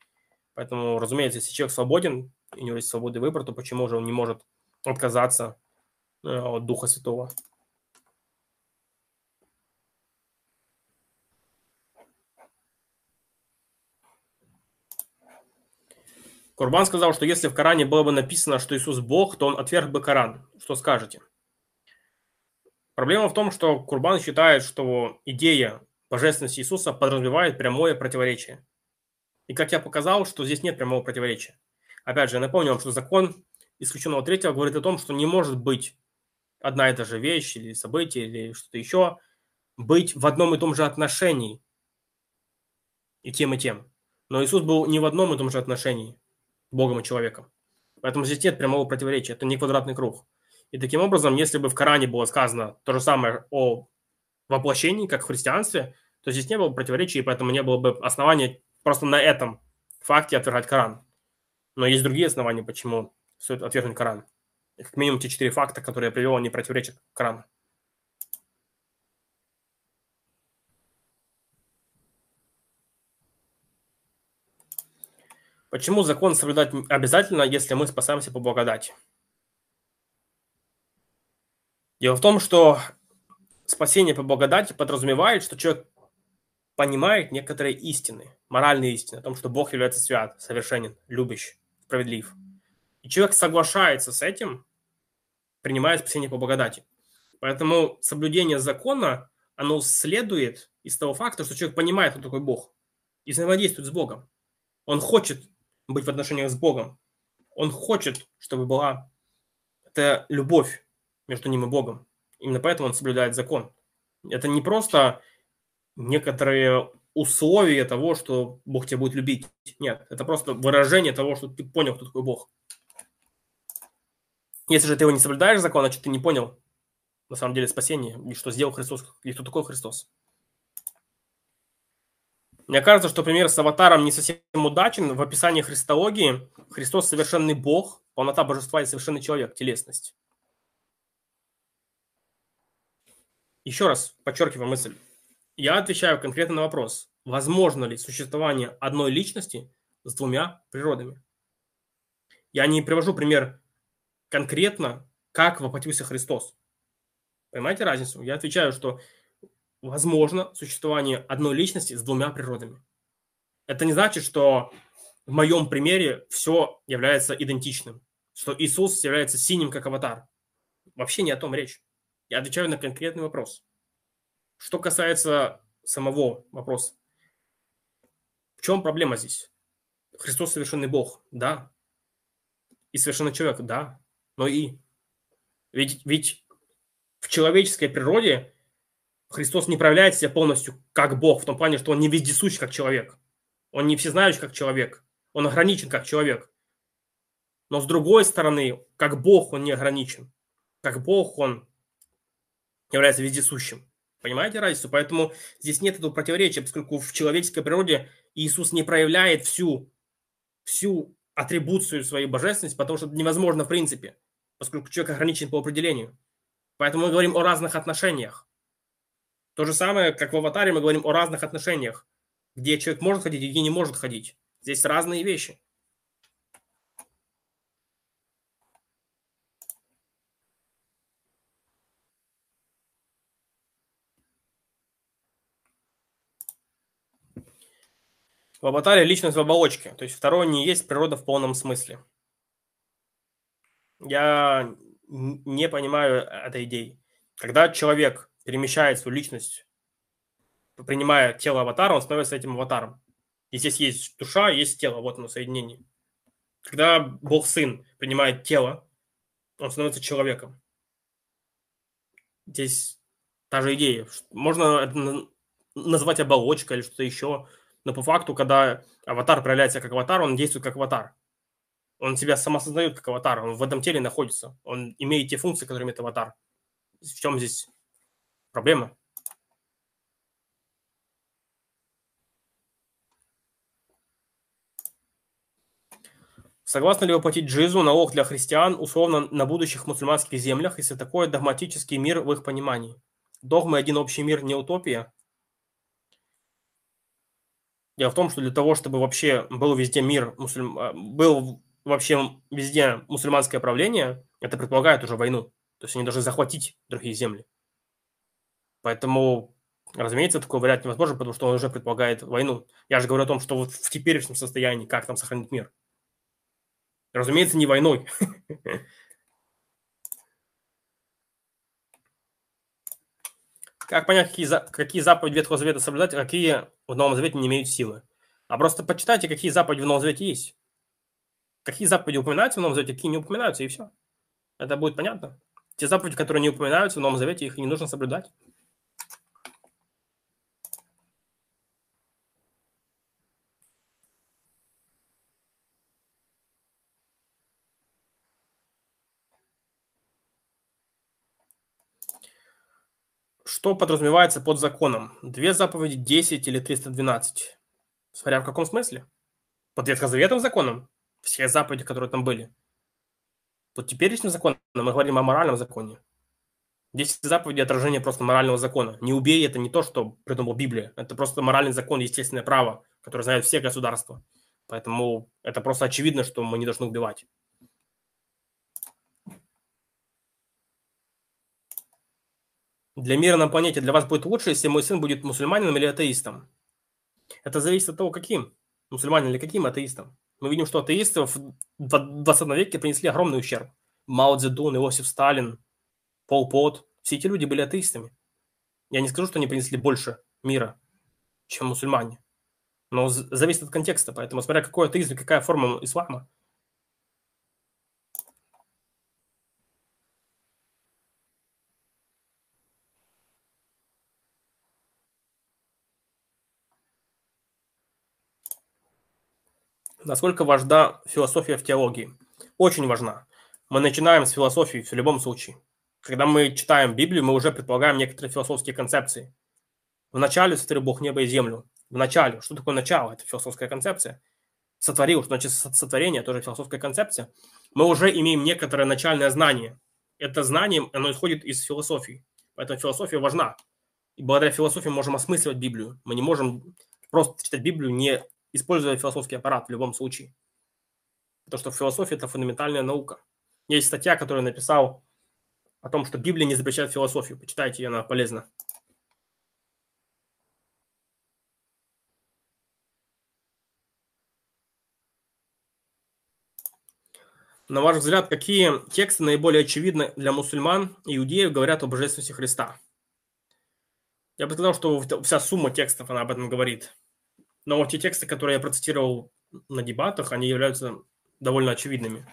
Поэтому, разумеется, если человек свободен, и у него есть свободный выбор, то почему же он не может отказаться от Духа Святого? Курбан сказал, что если в Коране было бы написано, что Иисус Бог, то он отверг бы Коран. Что скажете? Проблема в том, что Курбан считает, что идея божественности Иисуса подразумевает прямое противоречие. И как я показал, что здесь нет прямого противоречия. Опять же, я напомню вам, что закон исключенного третьего говорит о том, что не может быть одна и та же вещь или событие или что-то еще, быть в одном и том же отношении и тем, и тем. Но Иисус был не в одном и том же отношении Богом и человеком. Поэтому здесь нет прямого противоречия. Это не квадратный круг. И таким образом, если бы в Коране было сказано то же самое о воплощении, как в христианстве, то здесь не было бы противоречия, и поэтому не было бы основания просто на этом факте отвергать Коран. Но есть другие основания, почему стоит отвергнуть Коран. И как минимум те четыре факта, которые я привел, они противоречат Корану. Почему закон соблюдать обязательно, если мы спасаемся по благодати? Дело в том, что спасение по благодати подразумевает, что человек понимает некоторые истины, моральные истины, о том, что Бог является свят, совершенен, любящ, справедлив. И человек соглашается с этим, принимая спасение по благодати. Поэтому соблюдение закона, оно следует из того факта, что человек понимает, кто такой Бог, и взаимодействует с Богом. Он хочет быть в отношениях с Богом. Он хочет, чтобы была эта любовь между ним и Богом. Именно поэтому он соблюдает закон. Это не просто некоторые условия того, что Бог тебя будет любить. Нет, это просто выражение того, что ты понял, кто такой Бог. Если же ты его не соблюдаешь закон, значит, ты не понял на самом деле спасение, и что сделал Христос, и кто такой Христос. Мне кажется, что пример с аватаром не совсем удачен. В описании христологии Христос – совершенный Бог, полнота божества и совершенный человек, телесность. Еще раз подчеркиваю мысль. Я отвечаю конкретно на вопрос, возможно ли существование одной личности с двумя природами. Я не привожу пример конкретно, как воплотился Христос. Понимаете разницу? Я отвечаю, что возможно существование одной личности с двумя природами. Это не значит, что в моем примере все является идентичным, что Иисус является синим, как аватар. Вообще не о том речь. Я отвечаю на конкретный вопрос. Что касается самого вопроса. В чем проблема здесь? Христос совершенный Бог, да. И совершенный человек, да. Но и... Ведь, ведь в человеческой природе Христос не проявляет себя полностью как Бог, в том плане, что он не вездесущ как человек, он не всезнающий как человек, он ограничен как человек. Но с другой стороны, как Бог он не ограничен, как Бог он является вездесущим. Понимаете разницу? Поэтому здесь нет этого противоречия, поскольку в человеческой природе Иисус не проявляет всю, всю атрибуцию своей божественности, потому что это невозможно в принципе, поскольку человек ограничен по определению. Поэтому мы говорим о разных отношениях. То же самое, как в «Аватаре», мы говорим о разных отношениях, где человек может ходить и где не может ходить. Здесь разные вещи. В «Аватаре» личность в оболочке, то есть второе не есть природа в полном смысле. Я не понимаю этой идеи. Когда человек перемещает свою личность, принимая тело аватара, он становится этим аватаром. И здесь есть душа, есть тело, вот оно соединение. Когда Бог-Сын принимает тело, он становится человеком. Здесь та же идея. Можно это назвать оболочкой или что-то еще. Но по факту, когда аватар проявляется как аватар, он действует как аватар. Он себя самосознает как аватар, он в этом теле находится. Он имеет те функции, которые имеет аватар. В чем здесь проблема? Согласны ли вы платить джизу, налог для христиан, условно, на будущих мусульманских землях, если такой догматический мир в их понимании? Догмы «один общий мир» не утопия? Дело в том, что для того, чтобы вообще был везде мир, мусульм... был вообще везде мусульманское правление, это предполагает уже войну. То есть они должны захватить другие земли. Поэтому, разумеется, такой вариант невозможен, потому что он уже предполагает войну. Я же говорю о том, что вот в теперешнем состоянии, как там сохранить мир. Разумеется, не войной. Как понять, какие, за... какие заповеди Ветхого Завета соблюдать, а какие в Новом Завете не имеют силы? А просто почитайте, какие заповеди в Новом Завете есть. Какие заповеди упоминаются в Новом Завете, какие не упоминаются, и все. Это будет понятно. Те заповеди, которые не упоминаются в Новом Завете, их не нужно соблюдать. Что подразумевается под законом? Две заповеди, десять или триста двенадцать? Смотря в каком смысле? Под ветхозаветным законом? Все заповеди, которые там были. Под теперешним законом мы говорим о моральном законе. десять заповедей – отражение просто морального закона. Не убей – это не то, что придумала Библия. Это просто моральный закон, естественное право, которое знают все государства. Поэтому это просто очевидно, что мы не должны убивать. Для мира на планете для вас будет лучше, если мой сын будет мусульманином или атеистом? Это зависит от того, каким. Мусульманин или каким атеистом. Мы видим, что атеисты в двадцатом веке принесли огромный ущерб. Мао Цзэдун, Иосиф Сталин, Пол Пот. Все эти люди были атеистами. Я не скажу, что они принесли больше мира, чем мусульмане. Но зависит от контекста. Поэтому смотря какой атеизм и какая форма ислама. Насколько важна философия в теологии? Очень важна. Мы начинаем с философии в любом случае. Когда мы читаем Библию, мы уже предполагаем некоторые философские концепции. Вначале сотворил Бог небо и землю. Вначале. Что такое начало? Это философская концепция. Сотворил, что значит сотворение, тоже философская концепция. Мы уже имеем некоторое начальное знание. Это знание, оно исходит из философии. Поэтому философия важна. И благодаря философии мы можем осмысливать Библию. Мы не можем просто читать Библию, не используя философский аппарат в любом случае. Потому что философия – это фундаментальная наука. Есть статья, которую я написал о том, что Библия не запрещает философию. Почитайте ее, она полезна. На ваш взгляд, какие тексты наиболее очевидны для мусульман и иудеев говорят о божественности Христа? Я бы сказал, что вся сумма текстов, она об этом говорит. Но те тексты, которые я процитировал на дебатах, они являются довольно очевидными.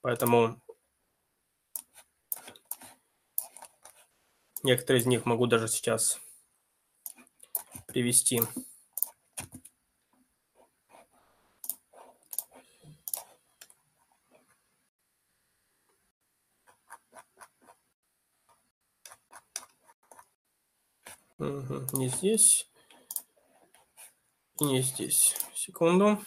Поэтому Некоторые из них могу даже сейчас привести. Угу, не здесь. И не здесь. Секунду.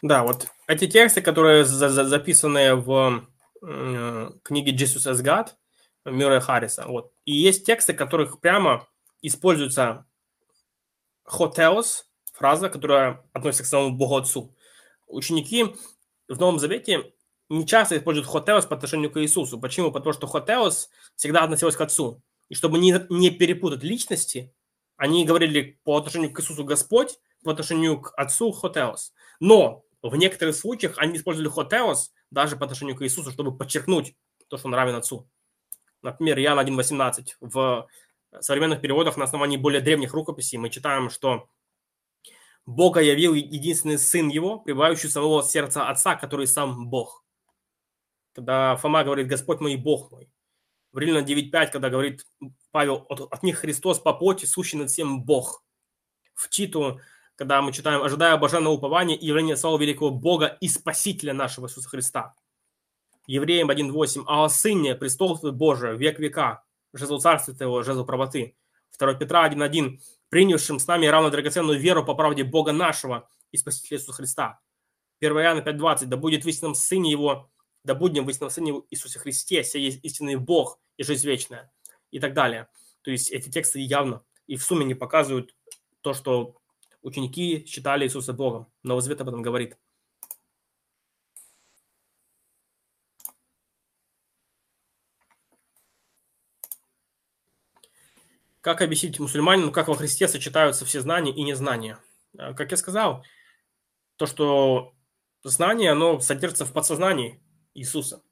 Да, вот эти тексты, которые за -за записаны в э, книге Jesus as God Мюррея Харриса. Вот. И есть тексты, которых прямо используется хотеос, фраза, которая относится к самому Богу Отцу. Ученики в Новом Завете не часто используют хотеос по отношению к Иисусу. Почему? Потому что хотеос всегда относилось к Отцу. И чтобы не, не перепутать личности, они говорили по отношению к Иисусу Господь, по отношению к Отцу хотеос. Но в некоторых случаях они использовали хотеос даже по отношению к Иисусу, чтобы подчеркнуть то, что он равен Отцу. Например, Иоанн один восемнадцать. В современных переводах на основании более древних рукописей мы читаем, что «Бога явил единственный Сын Его, пребывающий в самого сердца Отца, который сам Бог». Когда Фома говорит «Господь мой и Бог мой». В Римлянам девять пять, когда говорит Павел «От них Христос по плоти, сущий над всем Бог». В Титу, когда мы читаем «Ожидая блаженного упования и явления славы великого Бога и Спасителя нашего Иисуса Христа». Евреям один восемь. «А о Сыне, престол Твой Божий, век века, жезл царства Твоего, жезл правоты». второе Петра один один. «Принявшим с нами равно драгоценную веру по правде Бога нашего и Спасителя Иисуса Христа». первое Иоанна пять двадцать. «Да будет в истинном Сыне Его, да будем в истинном Сыне Иисусе Христе, сей есть истинный Бог и жизнь вечная». И так далее. То есть эти тексты явно и в сумме не показывают то, что... Ученики считали Иисуса Богом. Новый Завет об этом говорит. Как объяснить мусульманину, как во Христе сочетаются все знания и незнания? Как я сказал, то, что знание, оно содержится в подсознании Иисуса.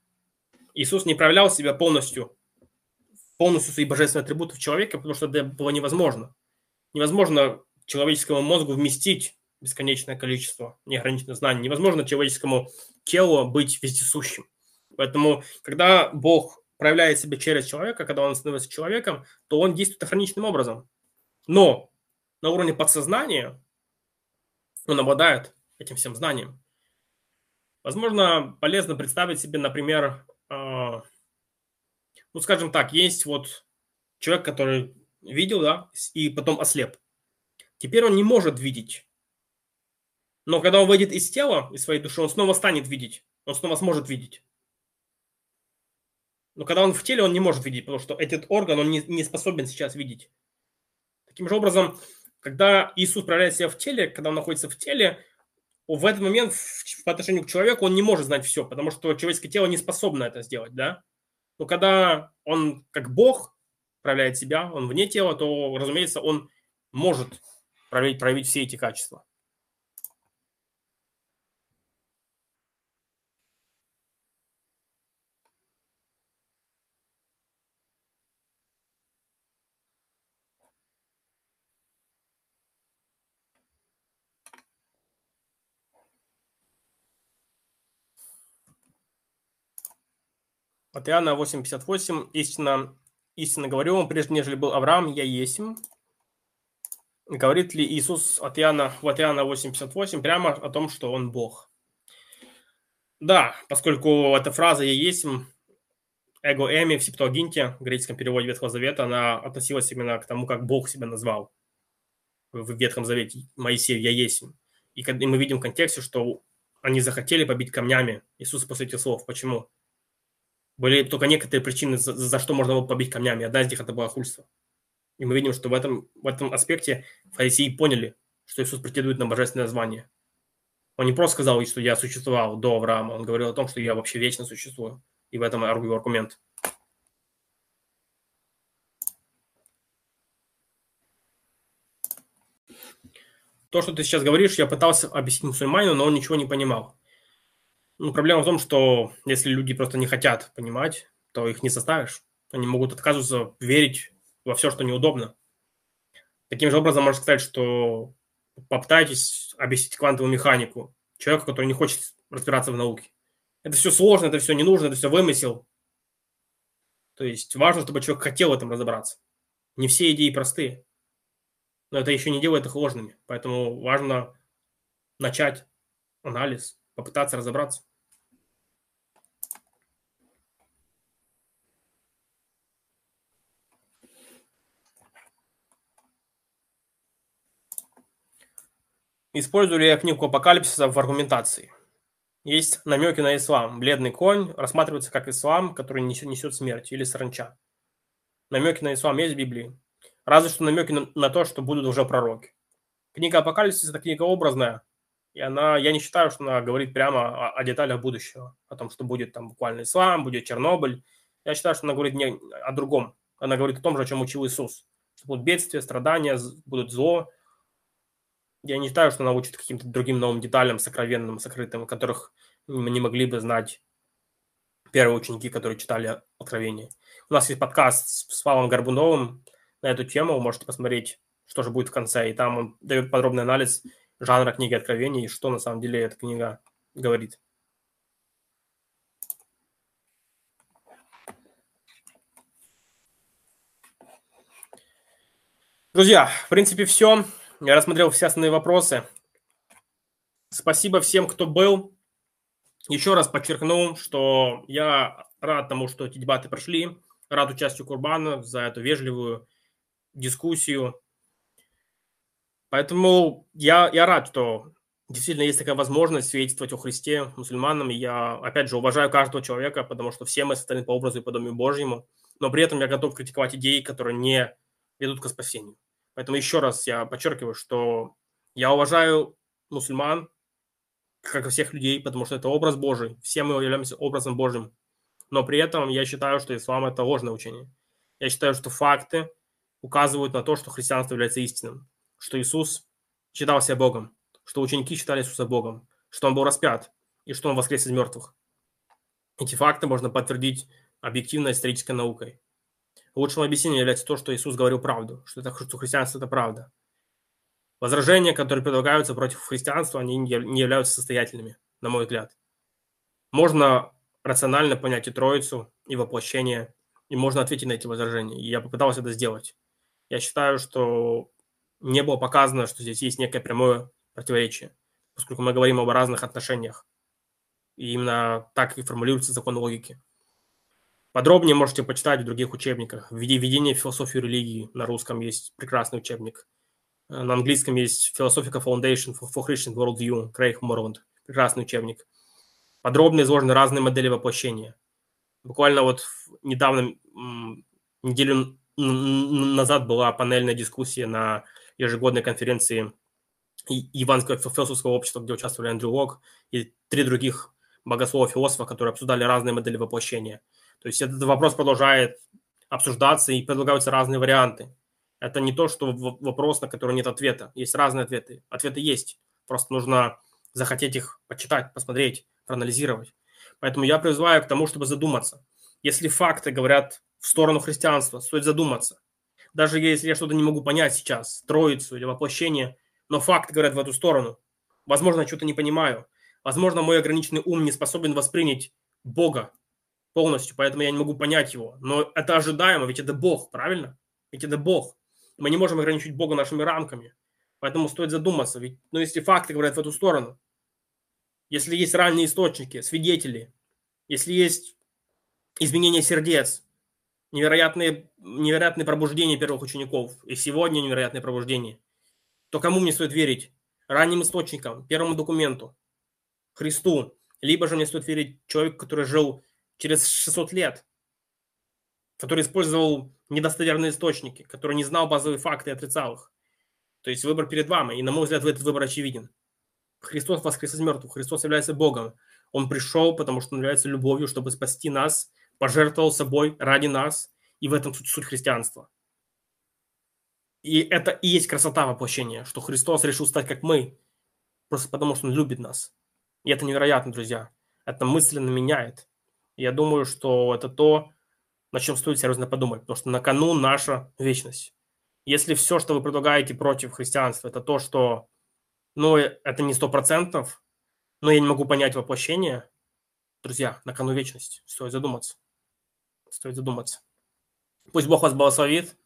Иисус не проявлял себя полностью, полностью свои божественные атрибуты в человеке, потому что это было невозможно. Невозможно... человеческому мозгу вместить бесконечное количество неограниченных знаний. Невозможно человеческому телу быть вездесущим. Поэтому, когда Бог проявляет себя через человека, когда он становится человеком, то он действует ограниченным образом. Но на уровне подсознания он обладает этим всем знанием. Возможно, полезно представить себе, например, э, ну, скажем так, есть вот человек, который видел, да, и потом ослеп. Теперь он не может видеть. Но когда он выйдет из тела, из своей души, он снова станет видеть. Он снова сможет видеть. Но когда он в теле, он не может видеть, потому что этот орган, он не, не способен сейчас видеть. Таким же образом, когда Иисус проявляет себя в теле, когда он находится в теле, в этот момент по отношению к человеку он не может знать все, потому что человеческое тело не способно это сделать, да? Но когда он как Бог проявляет себя, он вне тела, то, разумеется, он может проявить, проявить все эти качества. От Иоанна восемь пятьдесят восемь. Истинно, истинно говорю вам, прежде нежели был Авраам, я есмь. Говорит ли Иисус от Иоанна, в Иоанна восемь пятьдесят восемь прямо о том, что он Бог? Да, поскольку эта фраза «я есмь», «эго эми» в Септуагинте, в греческом переводе Ветхого Завета, она относилась именно к тому, как Бог себя назвал в Ветхом Завете, Моисей «я есмь». И мы видим в контексте, что они захотели побить камнями Иисуса после этих слов. Почему? Были только некоторые причины, за, за что можно было побить камнями. Одна из них – это богохульство. И мы видим, что в этом, в этом аспекте фарисеи поняли, что Иисус претендует на божественное звание. Он не просто сказал, что я существовал до Авраама, он говорил о том, что я вообще вечно существую. И в этом аргумент. То, что ты сейчас говоришь, я пытался объяснить мусульманину, но он ничего не понимал. Ну, проблема в том, что если люди просто не хотят понимать, то их не составишь. Они могут отказываться верить во все, что неудобно. Таким же образом можно сказать, что попытайтесь объяснить квантовую механику человеку, который не хочет разбираться в науке. Это все сложно, это все не нужно, это все вымысел. То есть важно, чтобы человек хотел в этом разобраться. Не все идеи простые, но это еще не делает их ложными. Поэтому важно начать анализ, попытаться разобраться. Использую ли я книгу Апокалипсиса в аргументации? Есть намеки на ислам. Бледный конь рассматривается как ислам, который несет смерть, или саранча. Намеки на ислам есть в Библии. Разве что намеки на, на то, что будут уже пророки. Книга Апокалипсиса – это книга образная, и она, я не считаю, что она говорит прямо о, о деталях будущего, о том, что будет там буквально ислам, будет Чернобыль. Я считаю, что она говорит не о другом. Она говорит о том же, о чем учил Иисус. Что будут бедствия, страдания, будут зло. Я не считаю, что она учит каким-то другим новым деталям, сокровенным, сокрытым, которых мы не могли бы знать первые ученики, которые читали Откровение. У нас есть подкаст с Павлом Горбуновым на эту тему. Вы можете посмотреть, что же будет в конце. И там он дает подробный анализ жанра книги Откровения и что на самом деле эта книга говорит. Друзья, в принципе, все. Я рассмотрел все основные вопросы. Спасибо всем, кто был. Еще раз подчеркну, что я рад тому, что эти дебаты прошли. Рад участию Курбана за эту вежливую дискуссию. Поэтому я, я рад, что действительно есть такая возможность свидетельствовать о Христе мусульманам. И я, опять же, уважаю каждого человека, потому что все мы созданы по образу и подобию Божьему. Но при этом я готов критиковать идеи, которые не ведут к спасению. Поэтому еще раз я подчеркиваю, что я уважаю мусульман, как и всех людей, потому что это образ Божий. Все мы являемся образом Божьим. Но при этом я считаю, что ислам – это ложное учение. Я считаю, что факты указывают на то, что христианство является истинным, что Иисус считал себя Богом, что ученики считали Иисуса Богом, что Он был распят и что Он воскрес из мертвых. Эти факты можно подтвердить объективной исторической наукой. Лучшим объяснением является то, что Иисус говорил правду, что, это, что христианство – это правда. Возражения, которые предлагаются против христианства, они не являются состоятельными, на мой взгляд. Можно рационально понять и Троицу, и воплощение, и можно ответить на эти возражения. И я попытался это сделать. Я считаю, что не было показано, что здесь есть некое прямое противоречие, поскольку мы говорим об разных отношениях. И именно так и формулируется закон логики. Подробнее можете почитать в других учебниках. «Введение в философию религии» на русском есть прекрасный учебник. На английском есть «Philosophical Foundation for Christian Worldview» Крейг Морланд. Прекрасный учебник. Подробно изложены разные модели воплощения. Буквально вот недавно, неделю назад, была панельная дискуссия на ежегодной конференции Евангельского философского общества, где участвовали Эндрю Лок и три других богослова-философа, которые обсуждали разные модели воплощения. То есть этот вопрос продолжает обсуждаться и предлагаются разные варианты. Это не то, что вопрос, на который нет ответа. Есть разные ответы. Ответы есть. Просто нужно захотеть их почитать, посмотреть, проанализировать. Поэтому я призываю к тому, чтобы задуматься. Если факты говорят в сторону христианства, стоит задуматься. Даже если я что-то не могу понять сейчас, Троицу или воплощение, но факты говорят в эту сторону. Возможно, я что-то не понимаю. Возможно, мой ограниченный ум не способен воспринять Бога полностью, поэтому я не могу понять его. Но это ожидаемо, ведь это Бог, правильно? Ведь это Бог. Мы не можем ограничить Бога нашими рамками. Поэтому стоит задуматься. Ведь, ну, если факты говорят в эту сторону, если есть ранние источники, свидетели, если есть изменения сердец, невероятные, невероятные пробуждения первых учеников, и сегодня невероятные пробуждения, то кому мне стоит верить? Ранним источникам, первому документу, Христу. Либо же мне стоит верить человеку, который жил через шестьсот лет, который использовал недостоверные источники, который не знал базовые факты и отрицал их. То есть выбор перед вами. И, на мой взгляд, этот выбор очевиден. Христос воскрес из мертвых. Христос является Богом. Он пришел, потому что Он является любовью, чтобы спасти нас, пожертвовал собой ради нас. И в этом суть, суть христианства. И это и есть красота воплощения, что Христос решил стать как мы, просто потому что Он любит нас. И это невероятно, друзья. это мысленно меняет. Я думаю, что это то, на чем стоит серьезно подумать, потому что на кону наша вечность. Если все, что вы предлагаете против христианства, это то, что, ну, это не сто процентов, но я не могу понять воплощение, друзья, на кону вечность. Стоит задуматься. Стоит задуматься. Пусть Бог вас благословит.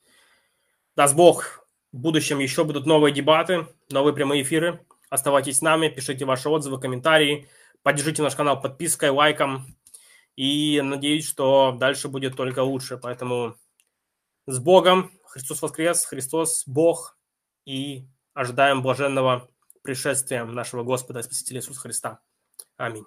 Даст Бог, в будущем еще будут новые дебаты, новые прямые эфиры. Оставайтесь с нами, пишите ваши отзывы, комментарии, поддержите наш канал подпиской, лайком. И надеюсь, что дальше будет только лучше. Поэтому с Богом. Христос воскрес, Христос Бог. И ожидаем блаженного пришествия нашего Господа и Спасителя Иисуса Христа. Аминь.